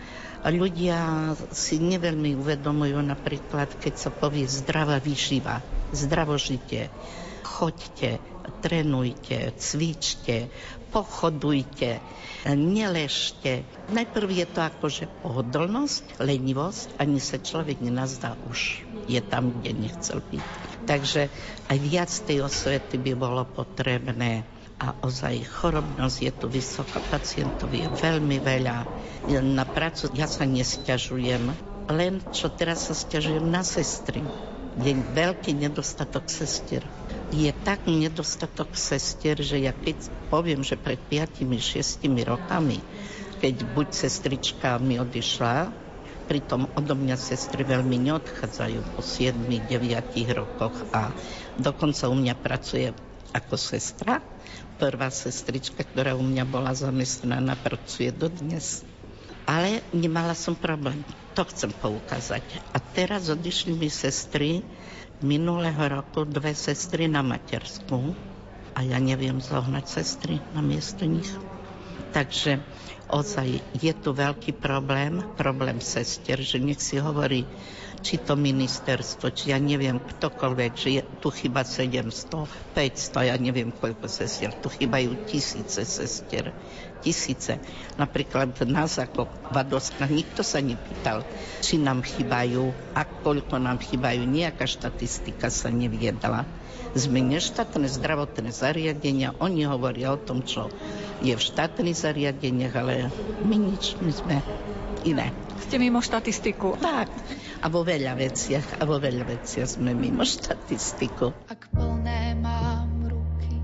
A ľudia si neveľmi uvedomujú, napríklad, keď sa povie zdravá výživa, zdravožitie, choďte, trénujte, cvičte, pochodujte, neležte. Najprv je to akože pohodlnosť, lenivosť, ani sa človek nenazdá, už je tam, kde nechcel byť. Takže aj viac tej osvety by bolo potrebné. A ozaj chorobnosť je tu vysoká, pacientov je veľmi veľa. Na prácu ja sa nesťažujem, len čo teraz sa sťažujem na sestry. Je veľký nedostatok sestier. Je tak nedostatok sestier, že ja keď poviem, že pred 5-6 rokami, keď buď sestrička mi odišla, pritom odo mňa sestry veľmi neodchádzajú po 7-9 rokoch a dokonca u mňa pracuje ako sestra. Prvá sestrička, ktorá u mňa bola zamestnaná, pracuje dodnes. Ale nemala som problém. To chcem poukázať. A teraz odišli mi sestry minulého roku, 2 sestry na materskú a ja neviem zohnať sestry na miesto nich. Takže ozaj je tu veľký problém sestier, že nech si hovorí, či to ministerstvo, či ja neviem ktokoľvek, že je, tu chyba 700, 500, ja neviem koľko sestier, tu chybajú tisíce sestier. Tisíce. Napríklad nás ako Vadovská nikto sa nepýtal, či nám chýbajú a koľko nám chýbajú. Nejaká štatistika sa neviedala. Sme neštátne zdravotné zariadenia. Oni hovoria o tom, čo je v štátnych zariadeniach, ale my nič, my sme iné. Ste mimo štatistiku. Tak. A vo veľa veciach sme mimo štatistiku. Ak plné mám ruky,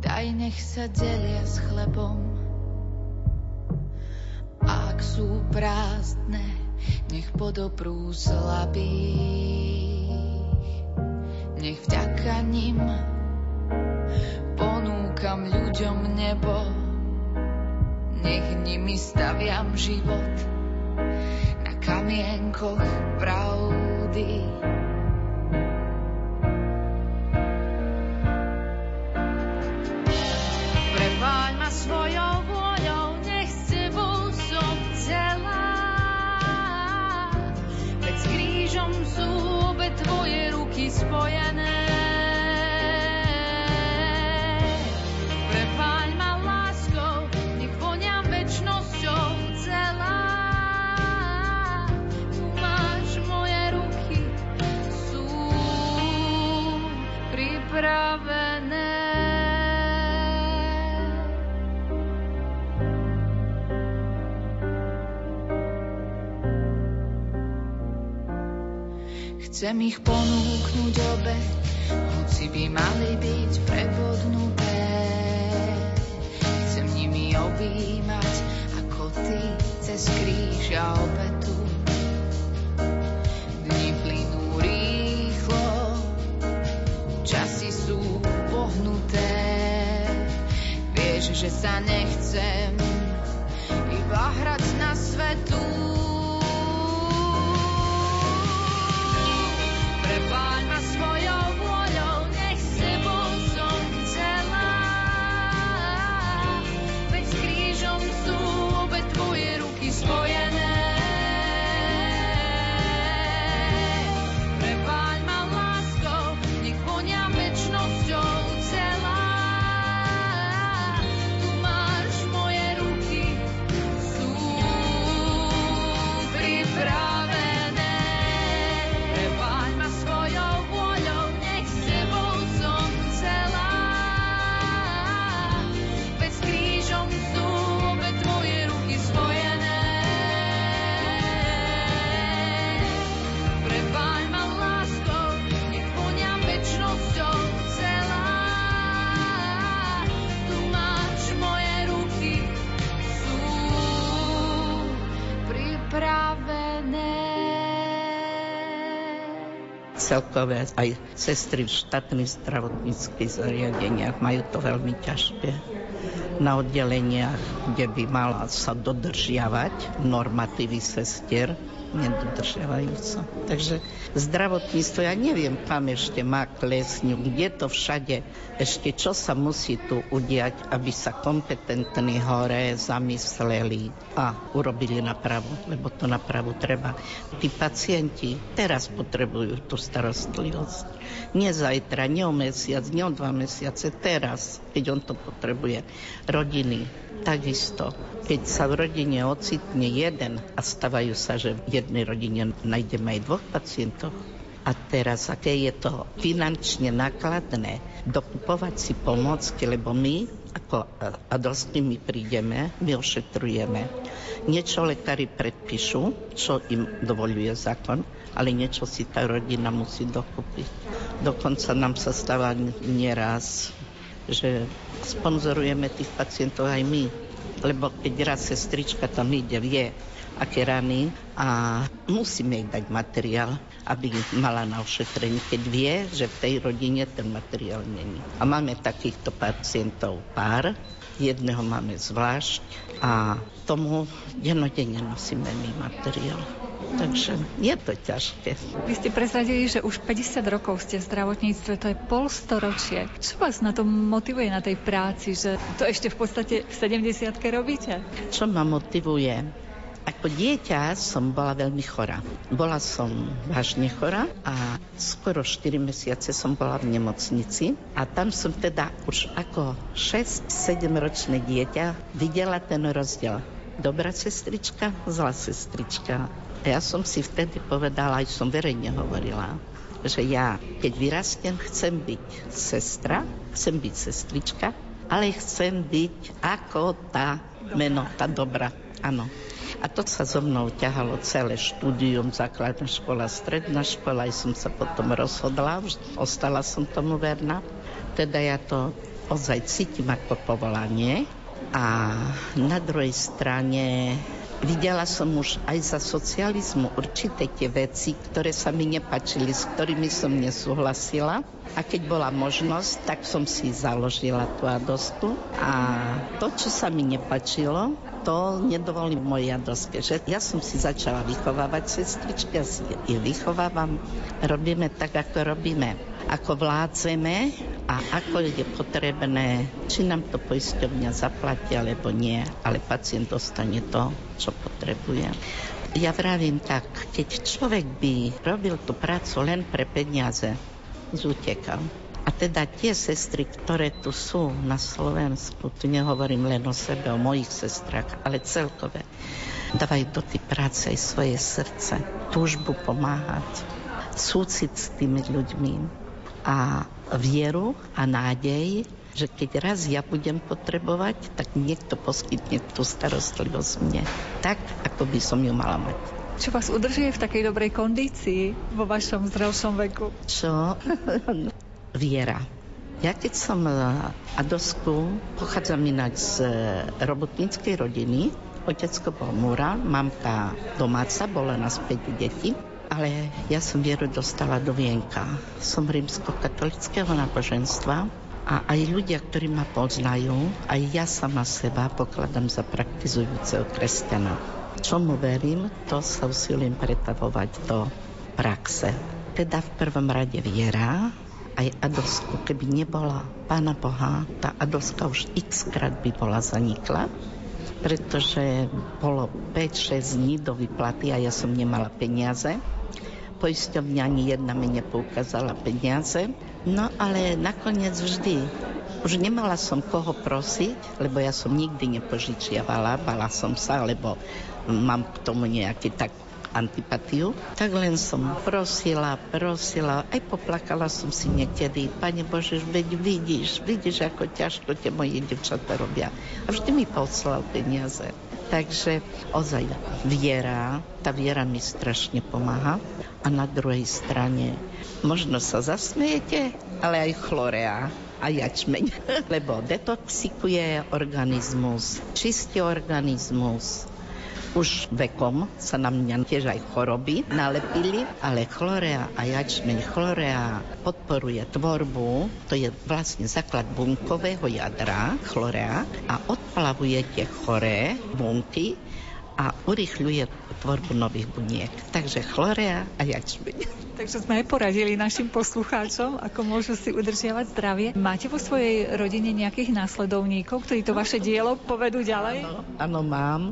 daj nech sa delia s chlebom. Ak sú prázdne, nech podoprú slabých. Nech vďaka nim ponúkam ľuďom nebo. Nech nimi staviam život na kamienkoch pravdy. Preváň ma svojou vôľou, nech s tebou som celá. Veď s krížom sú obe tvoje ruky spojené. Preváň ma láskou, nech voniam večnosťou celá. Tu máš moje ruky, sú pripravené. Chcem ich ponúknuť obe, hoci by mali byť prepodnuté. Chcem nimi objímať, ako ty cez kríž a obetu. Dni plynú rýchlo, časy sú pohnuté. Vieš, že sa nechcem iba hrať na svetu. Preváň ma svojou vôľou, nech s tebou som celá. Veď s krížom sú obe tvoje ruky spojené. Preváň ma láskou, nech voniam večnosťou celá. Tu máš moje celkové aj sestry v štátnych zdravotníckych zariadeniach majú to veľmi ťažké. Na oddeleniach, kde by mala sa dodržiavať normatívy sestier, nedodržiavajú sa. Takže zdravotníctvo, ja neviem, kam ešte má klesňu, kde to všade, ešte čo sa musí tu udiať, aby sa kompetentní hore zamysleli a urobili napravu, lebo to napravu treba. Tí pacienti teraz potrebujú tú starostlivosť. Nie zajtra, nie o mesiac, nie o 2 mesiace, teraz, keď on to potrebuje. Rodiny takisto. Keď sa v rodine ocitne jeden a stavajú sa, že v jednej rodine nájdeme aj 2 pacientov. A teraz, aké je to finančne nákladné dokupovať si pomôcky, lebo my ako adultní my prídeme, my ošetrujeme. Niečo lekári predpíšu, čo im dovoluje zákon, ale niečo si tá rodina musí dokúpiť. Dokonca nám sa stáva nieraz, že sponzorujeme tých pacientov aj my, lebo keď raz sestrička tam ide, vie, aké rany a musíme jej dať materiál, aby mala na ošetrení, keď vie, že v tej rodine ten materiál není. A máme takýchto pacientov pár, jedného máme zvlášť a tomu denodenne nosíme my materiál. Takže je to ťažké. Vy ste prezradili, že už 50 rokov ste v zdravotníctve, to je polstoročie. Čo vás na to motivuje, na tej práci, že to ešte v podstate v 70-ke robíte? Čo ma motivuje? Ako dieťa som bola veľmi chorá. Bola som vážne chorá a skoro 4 mesiace som bola v nemocnici a tam som teda už ako 6-7 ročné dieťa videla ten rozdiel. Dobrá sestrička, zlá sestrička. A ja som si vtedy povedala, aj som verejne hovorila, že ja, keď vyrastiem, chcem byť sestra, chcem byť sestrička, ale chcem byť ako tá meno, tá dobrá. Áno. A to sa so mnou ťahalo celé štúdium, základná škola, stredná škola, aj som sa potom rozhodla, ostala som tomu verná. Teda ja to ozaj cítim ako povolanie a na druhej strane... Videla som už aj za socializmu určité tie veci, ktoré sa mi nepáčili, s ktorými som nesúhlasila. A keď bola možnosť, tak som si založila tú adostu. A to, čo sa mi nepáčilo, to nedovolí mojej adoste. Ja som si začala vychovávať sestričky, ja si ich vychovávam. Robíme tak, ako robíme. Ako vládzeme a ako je potrebné, či nám to poisťovňa zaplatí, alebo nie. Ale pacient dostane to, čo potrebuje. Ja vravím tak, keď človek by robil tú prácu len pre peniaze, zutekal. A teda tie sestry, ktoré tu sú na Slovensku, tu nehovorím len o sebe, o mojich sestrách, ale celkové, dávajú do tej práce aj svoje srdce, túžbu pomáhať, súcit s tými ľuďmi a vieru a nádej, že keď raz ja budem potrebovať, tak niekto poskytne tú starostlivosť mne. Tak, ako by som ju mala mať. Čo vás udržuje v takej dobrej kondícii vo vašom zdravšom veku? Čo? Viera. Ja keď som adosku, pochádzam inak z robotníckej rodiny. Otecko bol múrar, mamka domáca, bola nás 5 detí. Ale ja som vieru dostala do vienka. Som rímskokatolického náboženstva. A aj ľudia, ktorí ma poznajú, aj ja sama seba pokladám za praktizujúceho kresťana. Čomu verím, to sa usilím pretavovať do praxe. Teda v prvom rade viera, aj adosku, keby nebola Pána Boha, tá adoska už x-krát by bola zanikla, pretože bolo 5-6 dní do výplaty a ja som nemala peniaze. Poisťovňa ani jedna mi nepoukázala peniaze. No ale nakoniec vždy. Už nemala som koho prosiť, lebo ja som nikdy nepožičiavala. Bala som sa, lebo mám k tomu nejaký tak antipatiu. Tak len som prosila. Aj poplakala som si niekedy. Pane Bože, veď vidíš, ako ťažko tie moje dievčatá robia. A vždy mi poslal peniaze. Takže ozaj viera, tá viera mi strašne pomáha. A na druhej strane, možno sa zasmiete, ale aj chlorea a jačmeň. Lebo detoxikuje organizmus, čistí organizmus, Už vekom sa na mňa tiež aj choroby nalepili, ale chlorea a jačmeň, chlorea podporuje tvorbu, to je vlastne základ bunkového jadra, chlorea, a odplavuje tie choré bunky a urýchľuje tvorbu nových buniek. Takže chlorea a jačmeň. Takže sme aj poradili našim poslucháčom, ako môžu si udržiavať zdravie. Máte vo svojej rodine nejakých následovníkov, ktorí to vaše dielo povedú ďalej? Áno, mám.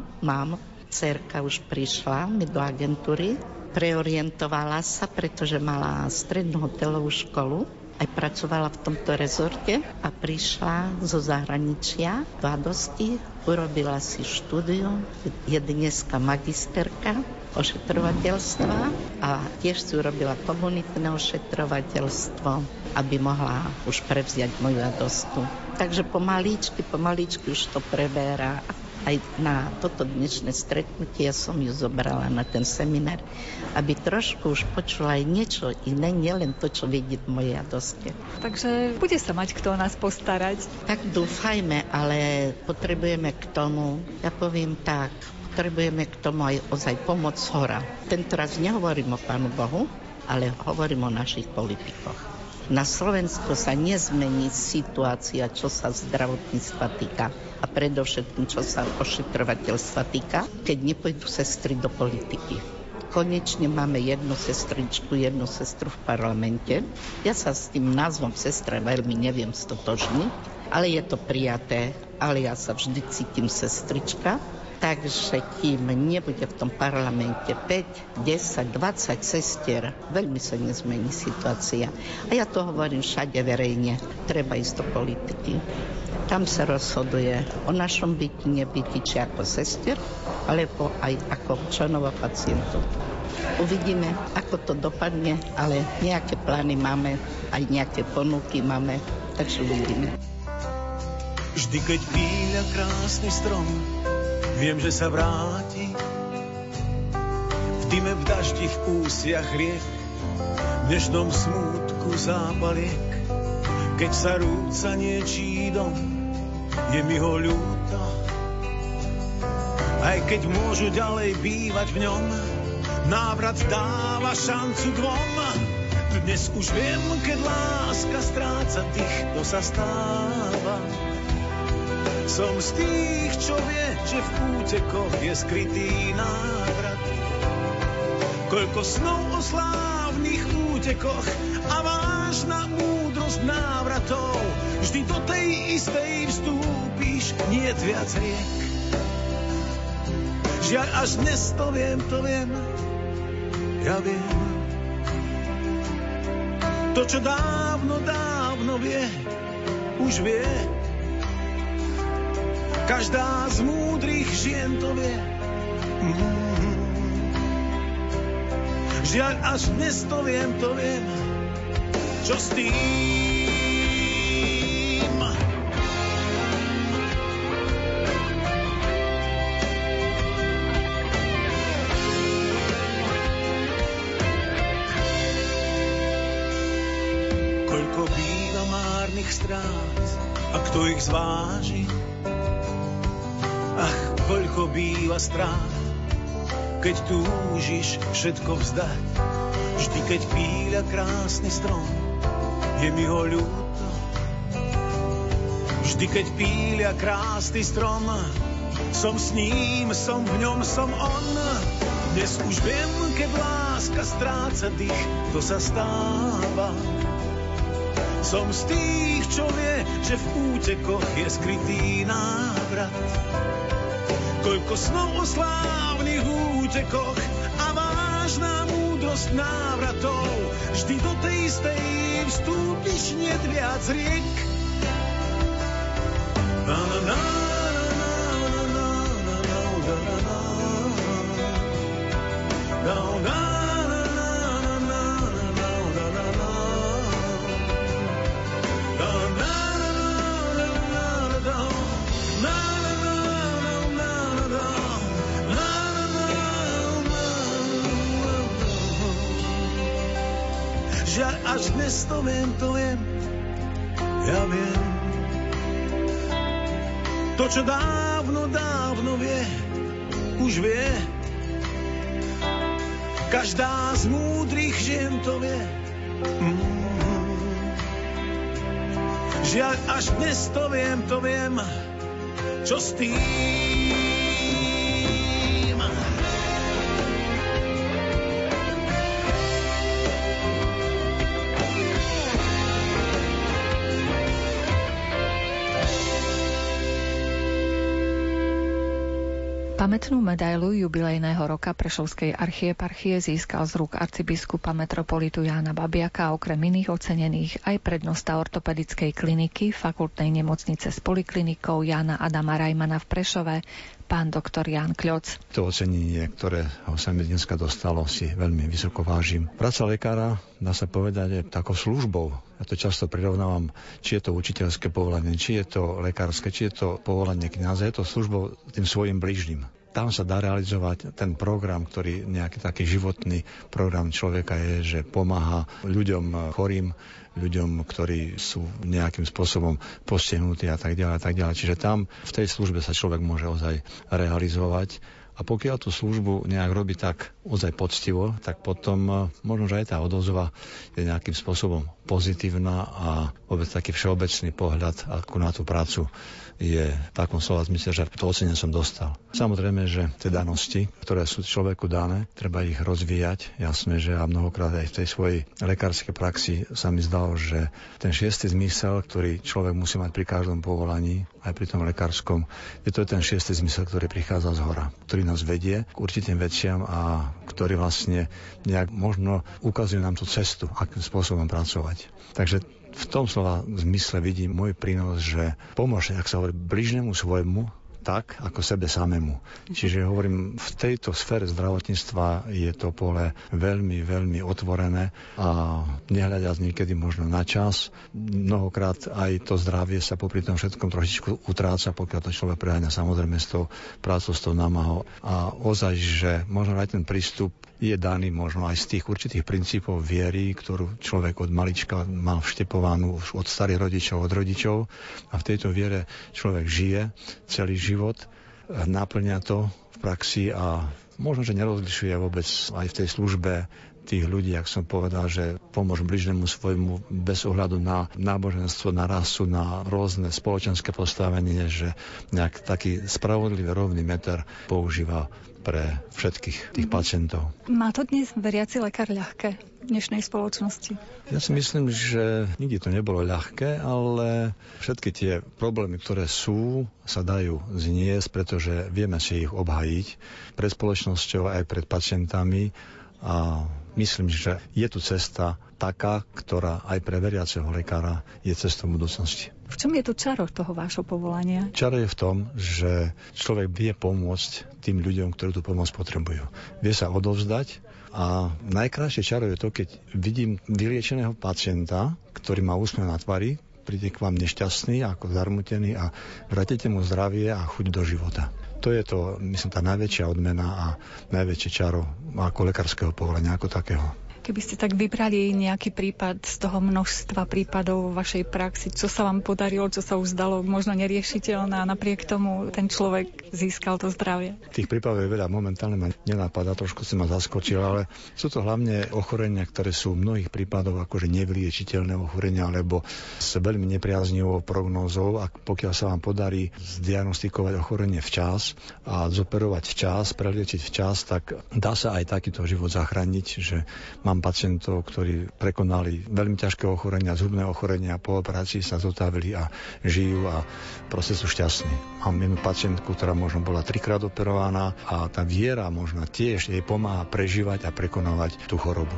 Cerka už prišla mi do agentúry, preorientovala sa, pretože mala strednú hotelovú školu, aj pracovala v tomto rezorte a prišla zo zahraničia do Adosti, urobila si štúdium, je dneska magisterka ošetrovateľstva a tiež si urobila komunitné ošetrovateľstvo, aby mohla už prevziať moju Adostu. Takže pomaličky už to preberá. Aj na toto dnešné stretnutie som ju zobrala na ten seminár, aby trošku už počula aj niečo iné, nielen to, čo vidí v mojej Adoste. Takže bude sa mať kto o nás postarať? Tak dúfajme, ale potrebujeme k tomu, ja poviem tak, potrebujeme k tomu aj ozaj pomoc hora. Tentoraz nehovorím o Pánu Bohu, ale hovorím o našich politikoch. Na Slovensku sa nezmení situácia, čo sa zdravotníctva týka a predovšetkým, čo sa ošetrovateľstva týka, keď nepôjdu sestry do politiky. Konečne máme jednu sestru v parlamente. Ja sa s tým názvom sestra veľmi neviem stotožniť, ale je to prijaté, ale ja sa vždy cítim sestrička. Takže kým nebude v tom parlamente 5, 10, 20 sestier, veľmi sa nezmení situácia. A ja to hovorím všade verejne. Treba ísť do politiky. Tam sa rozhoduje o našom byti, nebyti, či ako sestier, alebo aj ako členov a pacientov. Uvidíme, ako to dopadne, ale nejaké plány máme, aj nejaké ponuky máme, takže uvidíme. Vždy, keď píľa krásny strom, viem, že sa vráti. V dime, v daždi, v úsiach riek, v dnešnom smútku zápaliek. Keď sa rúca niečí dom, je mi ho ľúto. Aj keď môžu ďalej bývať v ňom, návrat dáva šancu dvom. Dnes už viem, keď láska stráca tých, to sa stáva. Som z tých, čo vie, že v útekoch je skrytý návrat. Koľko snov o slávnych útekoch a vážna múdrosť návratov. Vždy do tej istej vstúpíš, niet viac riek. Žiaľ, až dnes to viem, ja viem. To, čo dávno vie, už vie. Každá z múdrych žien to vie. Žiaľ, až dnes to viem. Čo s tým? Koľko býva márnych strát a kto ich zváži? Ach, koľko býva strát, keď túžiš všetko vzdať. Vždy, keď píľa krásny strom, je mi ho ľúto. Vždy, keď píľa krásny strom, som s ním, som v ňom, som on. Dnes už viem, keď láska stráca dých, to sa stáva. Som z tých, čo vie, že v útekoch je skrytý návrat. Koľko snov o slávnych útekoch a vážna múdrosť návratov. Vždy do tej istej vstúpiš, niet viac riek. Na na na na na na na na. Žiaľ, až dnes to viem, ja viem. To, čo dávno vie, už vie. Každá z múdrych žien to vie. Žiaľ, až dnes to viem, čo s tým. Pamätnú medailu jubilejného roka Prešovskej archieparchie získal z rúk arcibiskupa metropolitu Jána Babjaka okrem iných ocenených aj prednosta ortopedickej kliniky Fakultnej nemocnice s poliklinikou Jána Adama Rajmana v Prešove, pán doktor Jan Kľoc. To ocenenie, ktoré ho sa mi dneska dostalo, si veľmi vysoko vážim. Práca lekára, dá sa povedať, je takou službou. Ja to často prirovnávam, či je to učiteľské povolanie, či je to lekárske, či je to povolanie kňaza, je to službou tým svojim blížnym. Tam sa dá realizovať ten program, ktorý nejaký taký životný program človeka je, že pomáha ľuďom chorým, ľuďom, ktorí sú nejakým spôsobom postihnutí a tak ďalej a tak ďalej. Čiže tam v tej službe sa človek môže ozaj realizovať. A pokiaľ tú službu nejak robí tak ozaj poctivo, tak potom možno, že aj tá odozva je nejakým spôsobom pozitívna a vôbec taký všeobecný pohľad ako na tú prácu je v takom slova zmysle, že to ocenenie som dostal. Samozrejme, že tie danosti, ktoré sú človeku dané, treba ich rozvíjať. Jasné, že a mnohokrát aj v tej svojej lekárskej praxi sa mi zdalo, že ten šiestý zmysel, ktorý človek musí mať pri každom povolaní, aj pri tom lekárskom, je to ten šiestý zmysel, ktorý prichádza zhora, ktorý nás vedie k určitým veciam a ktorý vlastne nejak možno ukazuje nám tú cestu, akým spôsobom pracovať. Takže v tom slova zmysle vidím môj prínos, že pomôže, ak sa hovorí, bližnému svojmu, tak ako sebe samému. Čiže hovorím, v tejto sfére zdravotníctva je to pole veľmi, veľmi otvorené a nehľadiac niekedy možno na čas. Mnohokrát aj to zdravie sa popri tom všetkom trošičku utráca, pokiaľ to človek preháňa samozrejme s tou prácou, s tou námahou. A ozaj, že možno aj ten prístup je daný možno aj z tých určitých princípov viery, ktorú človek od malička mal vštepovanú už od starých rodičov, od rodičov. A v tejto viere človek žije celý život, naplňa to v praxi a možno, že nerozlišuje vôbec aj v tej službe tých ľudí, ak som povedal, že pomôž bližnému svojmu bez ohľadu na náboženstvo, na rasu, na rôzne spoločenské postavenie, že nejak taký spravodlivý rovný meter používa pre všetkých tých pacientov. Má to dnes veriaci lekár ľahké v dnešnej spoločnosti? Ja si myslím, že nikdy to nebolo ľahké, ale všetky tie problémy, ktoré sú, sa dajú zniesť, pretože vieme si ich obhajiť pred spoločnosťou aj pred pacientami a myslím, že je tu cesta taká, ktorá aj pre veriaceho lekára je cestou budúcnosti. V čom je to čaro toho vášho povolania? Čaro je v tom, že človek vie pomôcť tým ľuďom, ktorí tú pomoc potrebujú. Vie sa odovzdať a najkrajšie čaro je to, keď vidím vyliečeného pacienta, ktorý má úsmev na tvári, príde k vám nešťastný, ako zarmutený a vrátite mu zdravie a chuť do života. To je to, myslím, tá najväčšia odmena a najväčšie čaro ako lekárskeho povolenia, ako takého. Keby ste tak vybrali nejaký prípad z toho množstva prípadov vo vašej praxi, čo sa vám podarilo, čo sa už zdalo možno neriešiteľné a napriek tomu ten človek získal to zdravie? Tých prípadov je veľa, momentálne ma nenapadá, trošku si ma zaskočil, ale sú to hlavne ochorenia, ktoré sú v mnohých prípadoch akože nevyliečiteľné ochorenia, alebo s veľmi nepriaznivou prognózou, a pokiaľ sa vám podarí zdiagnostikovať ochorenie včas a zoperovať včas, preliečiť včas, tak dá sa aj takýto život zachrániť, že mám pacientov, ktorí prekonali veľmi ťažké ochorenia, zhubné ochorenia, po operácii sa zotavili a žijú a proste sú šťastní. Mám jednu pacientku, ktorá možno bola 3-krát operovaná a tá viera možno tiež jej pomáha prežívať a prekonávať tú chorobu.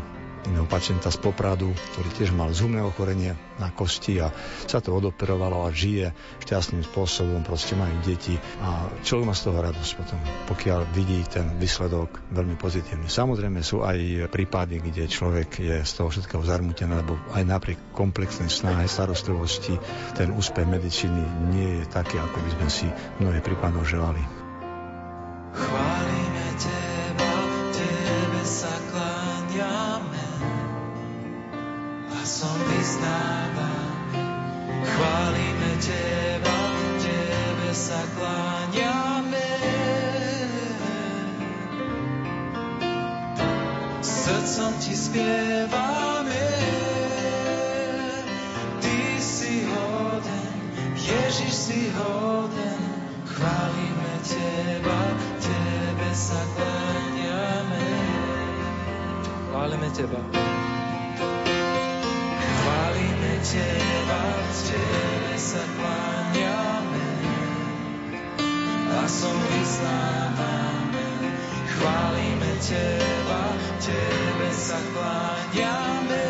Iného pacienta z Popradu, ktorý tiež mal zhubné ochorenie na kosti a sa to odoperovalo a žije šťastným spôsobom, proste majú deti a človek má z toho radosť potom, pokiaľ vidí ten výsledok veľmi pozitívny. Samozrejme sú aj prípady, kde človek je z toho všetkého zarmutený, lebo aj napriek komplexnej snahe, starostlivosti ten úspech medicíny nie je taký, ako by sme si mnohé prípadov želali. Chválime Teba, Tebe sa kláňame a som vyznávam. Chválime Teba, Tebe sa kláňame. srdcom ti spievame. Ty si hoden, Ježiš si hoden, chválime teba, tebe sa kláňame. Chválime teba. Chválime teba, tebe sa kláňame. Hlasom vyznávame, chválime teba, tebe sa kláňame.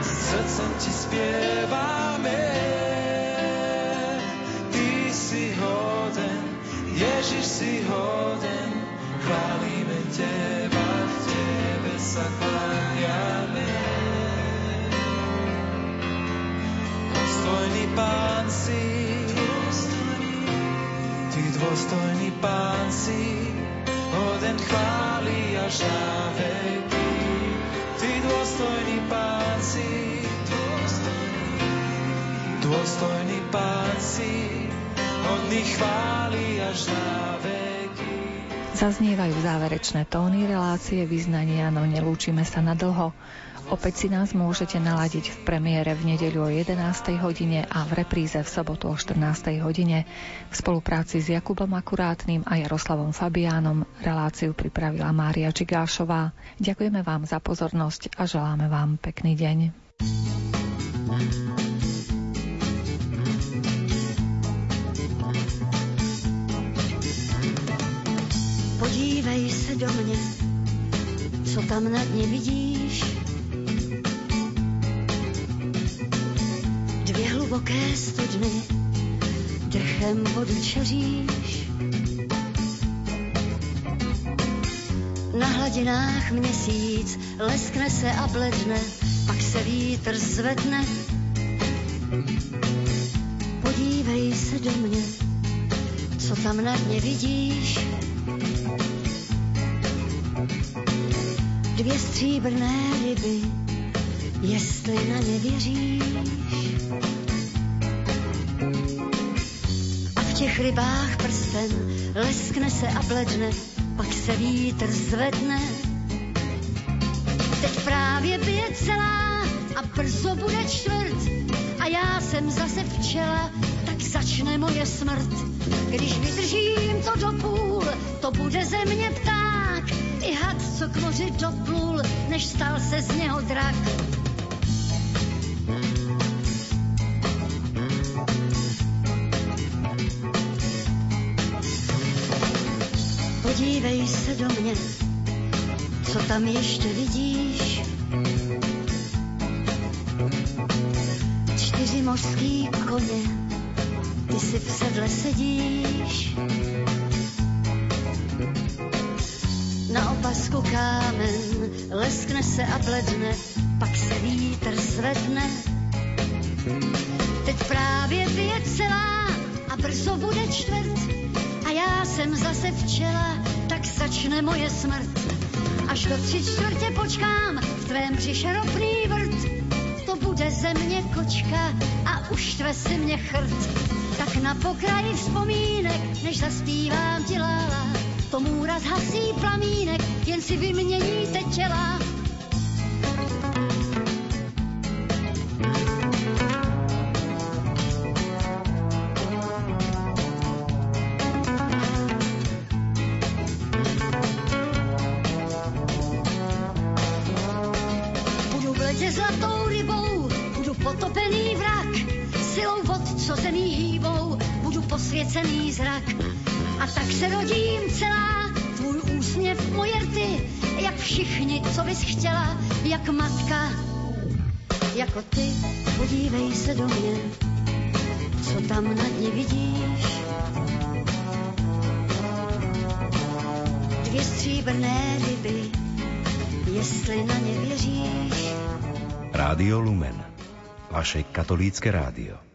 S srdcom ti spievame, ty si hoden, Ježiš si hoden, chválime teba, tebe sa kláňame. Dôstojný Pán si, ty dôstojný Pán si, hoden chváli až na veky. Ty dôstojný Pán si, dôstojný Pán si, hodný chváli až na veky. Zaznievajú záverečné tóny relácie vyznania, no nelúčime sa na dlho. Opäť si nás môžete naladiť v premiére v nedeľu o 11. hodine a v repríze v sobotu o 14. hodine. V spolupráci s Jakubom Akurátnym a Jaroslavom Fabiánom reláciu pripravila Mária Čigášová. Ďakujeme vám za pozornosť a želáme vám pekný deň. Podívej sa do mne, co tam na dne vidíš? Dvě hluboké studny, dechem vodu čeříš. Na hladinách měsíc leskne se a bledne, pak se vítr zvedne. Podívej se do mě, co tam na dně vidíš. Dvě stříbrné ryby, jestli na ně věříš. A v těch rybách prstem leskne se a bledne, pak se vítr zvedne. Teď právě bije celá a brzo bude čtvrt. A já jsem zase včela, tak začne moje smrt. Když vydržím to do půl, to bude ze mě pták. I had, co k moři doplul, než stal se z něho drak. Podívej se do mě, co tam ještě vidíš? Čtyři mořský koně, ty si v sedle sedíš. Na opasku kámen leskne se a bledne, pak se vítr zvedne. Teď právě bije celá a brzo bude čtvrt. A já jsem zase včela, tak začne moje smrt. Až do 3/4 počkám v tvém přišeropný vrt. To bude ze mě kočka a už tve si mě chrt. Tak na pokraji vzpomínek, než zaspívám ti lála. Tomu raz hasí plamínek, jen si vyměníte těla. Celý zrak. A tak se rodím celá, tvůj úsměv, moje rty, jak všichni, co bys chtěla, jak matka, jako ty. Podívej se do mě, co tam na dně vidíš? Dvě stříbrné ryby, jestli na ně věříš. Rádio Lumen, vaše katolícké rádio.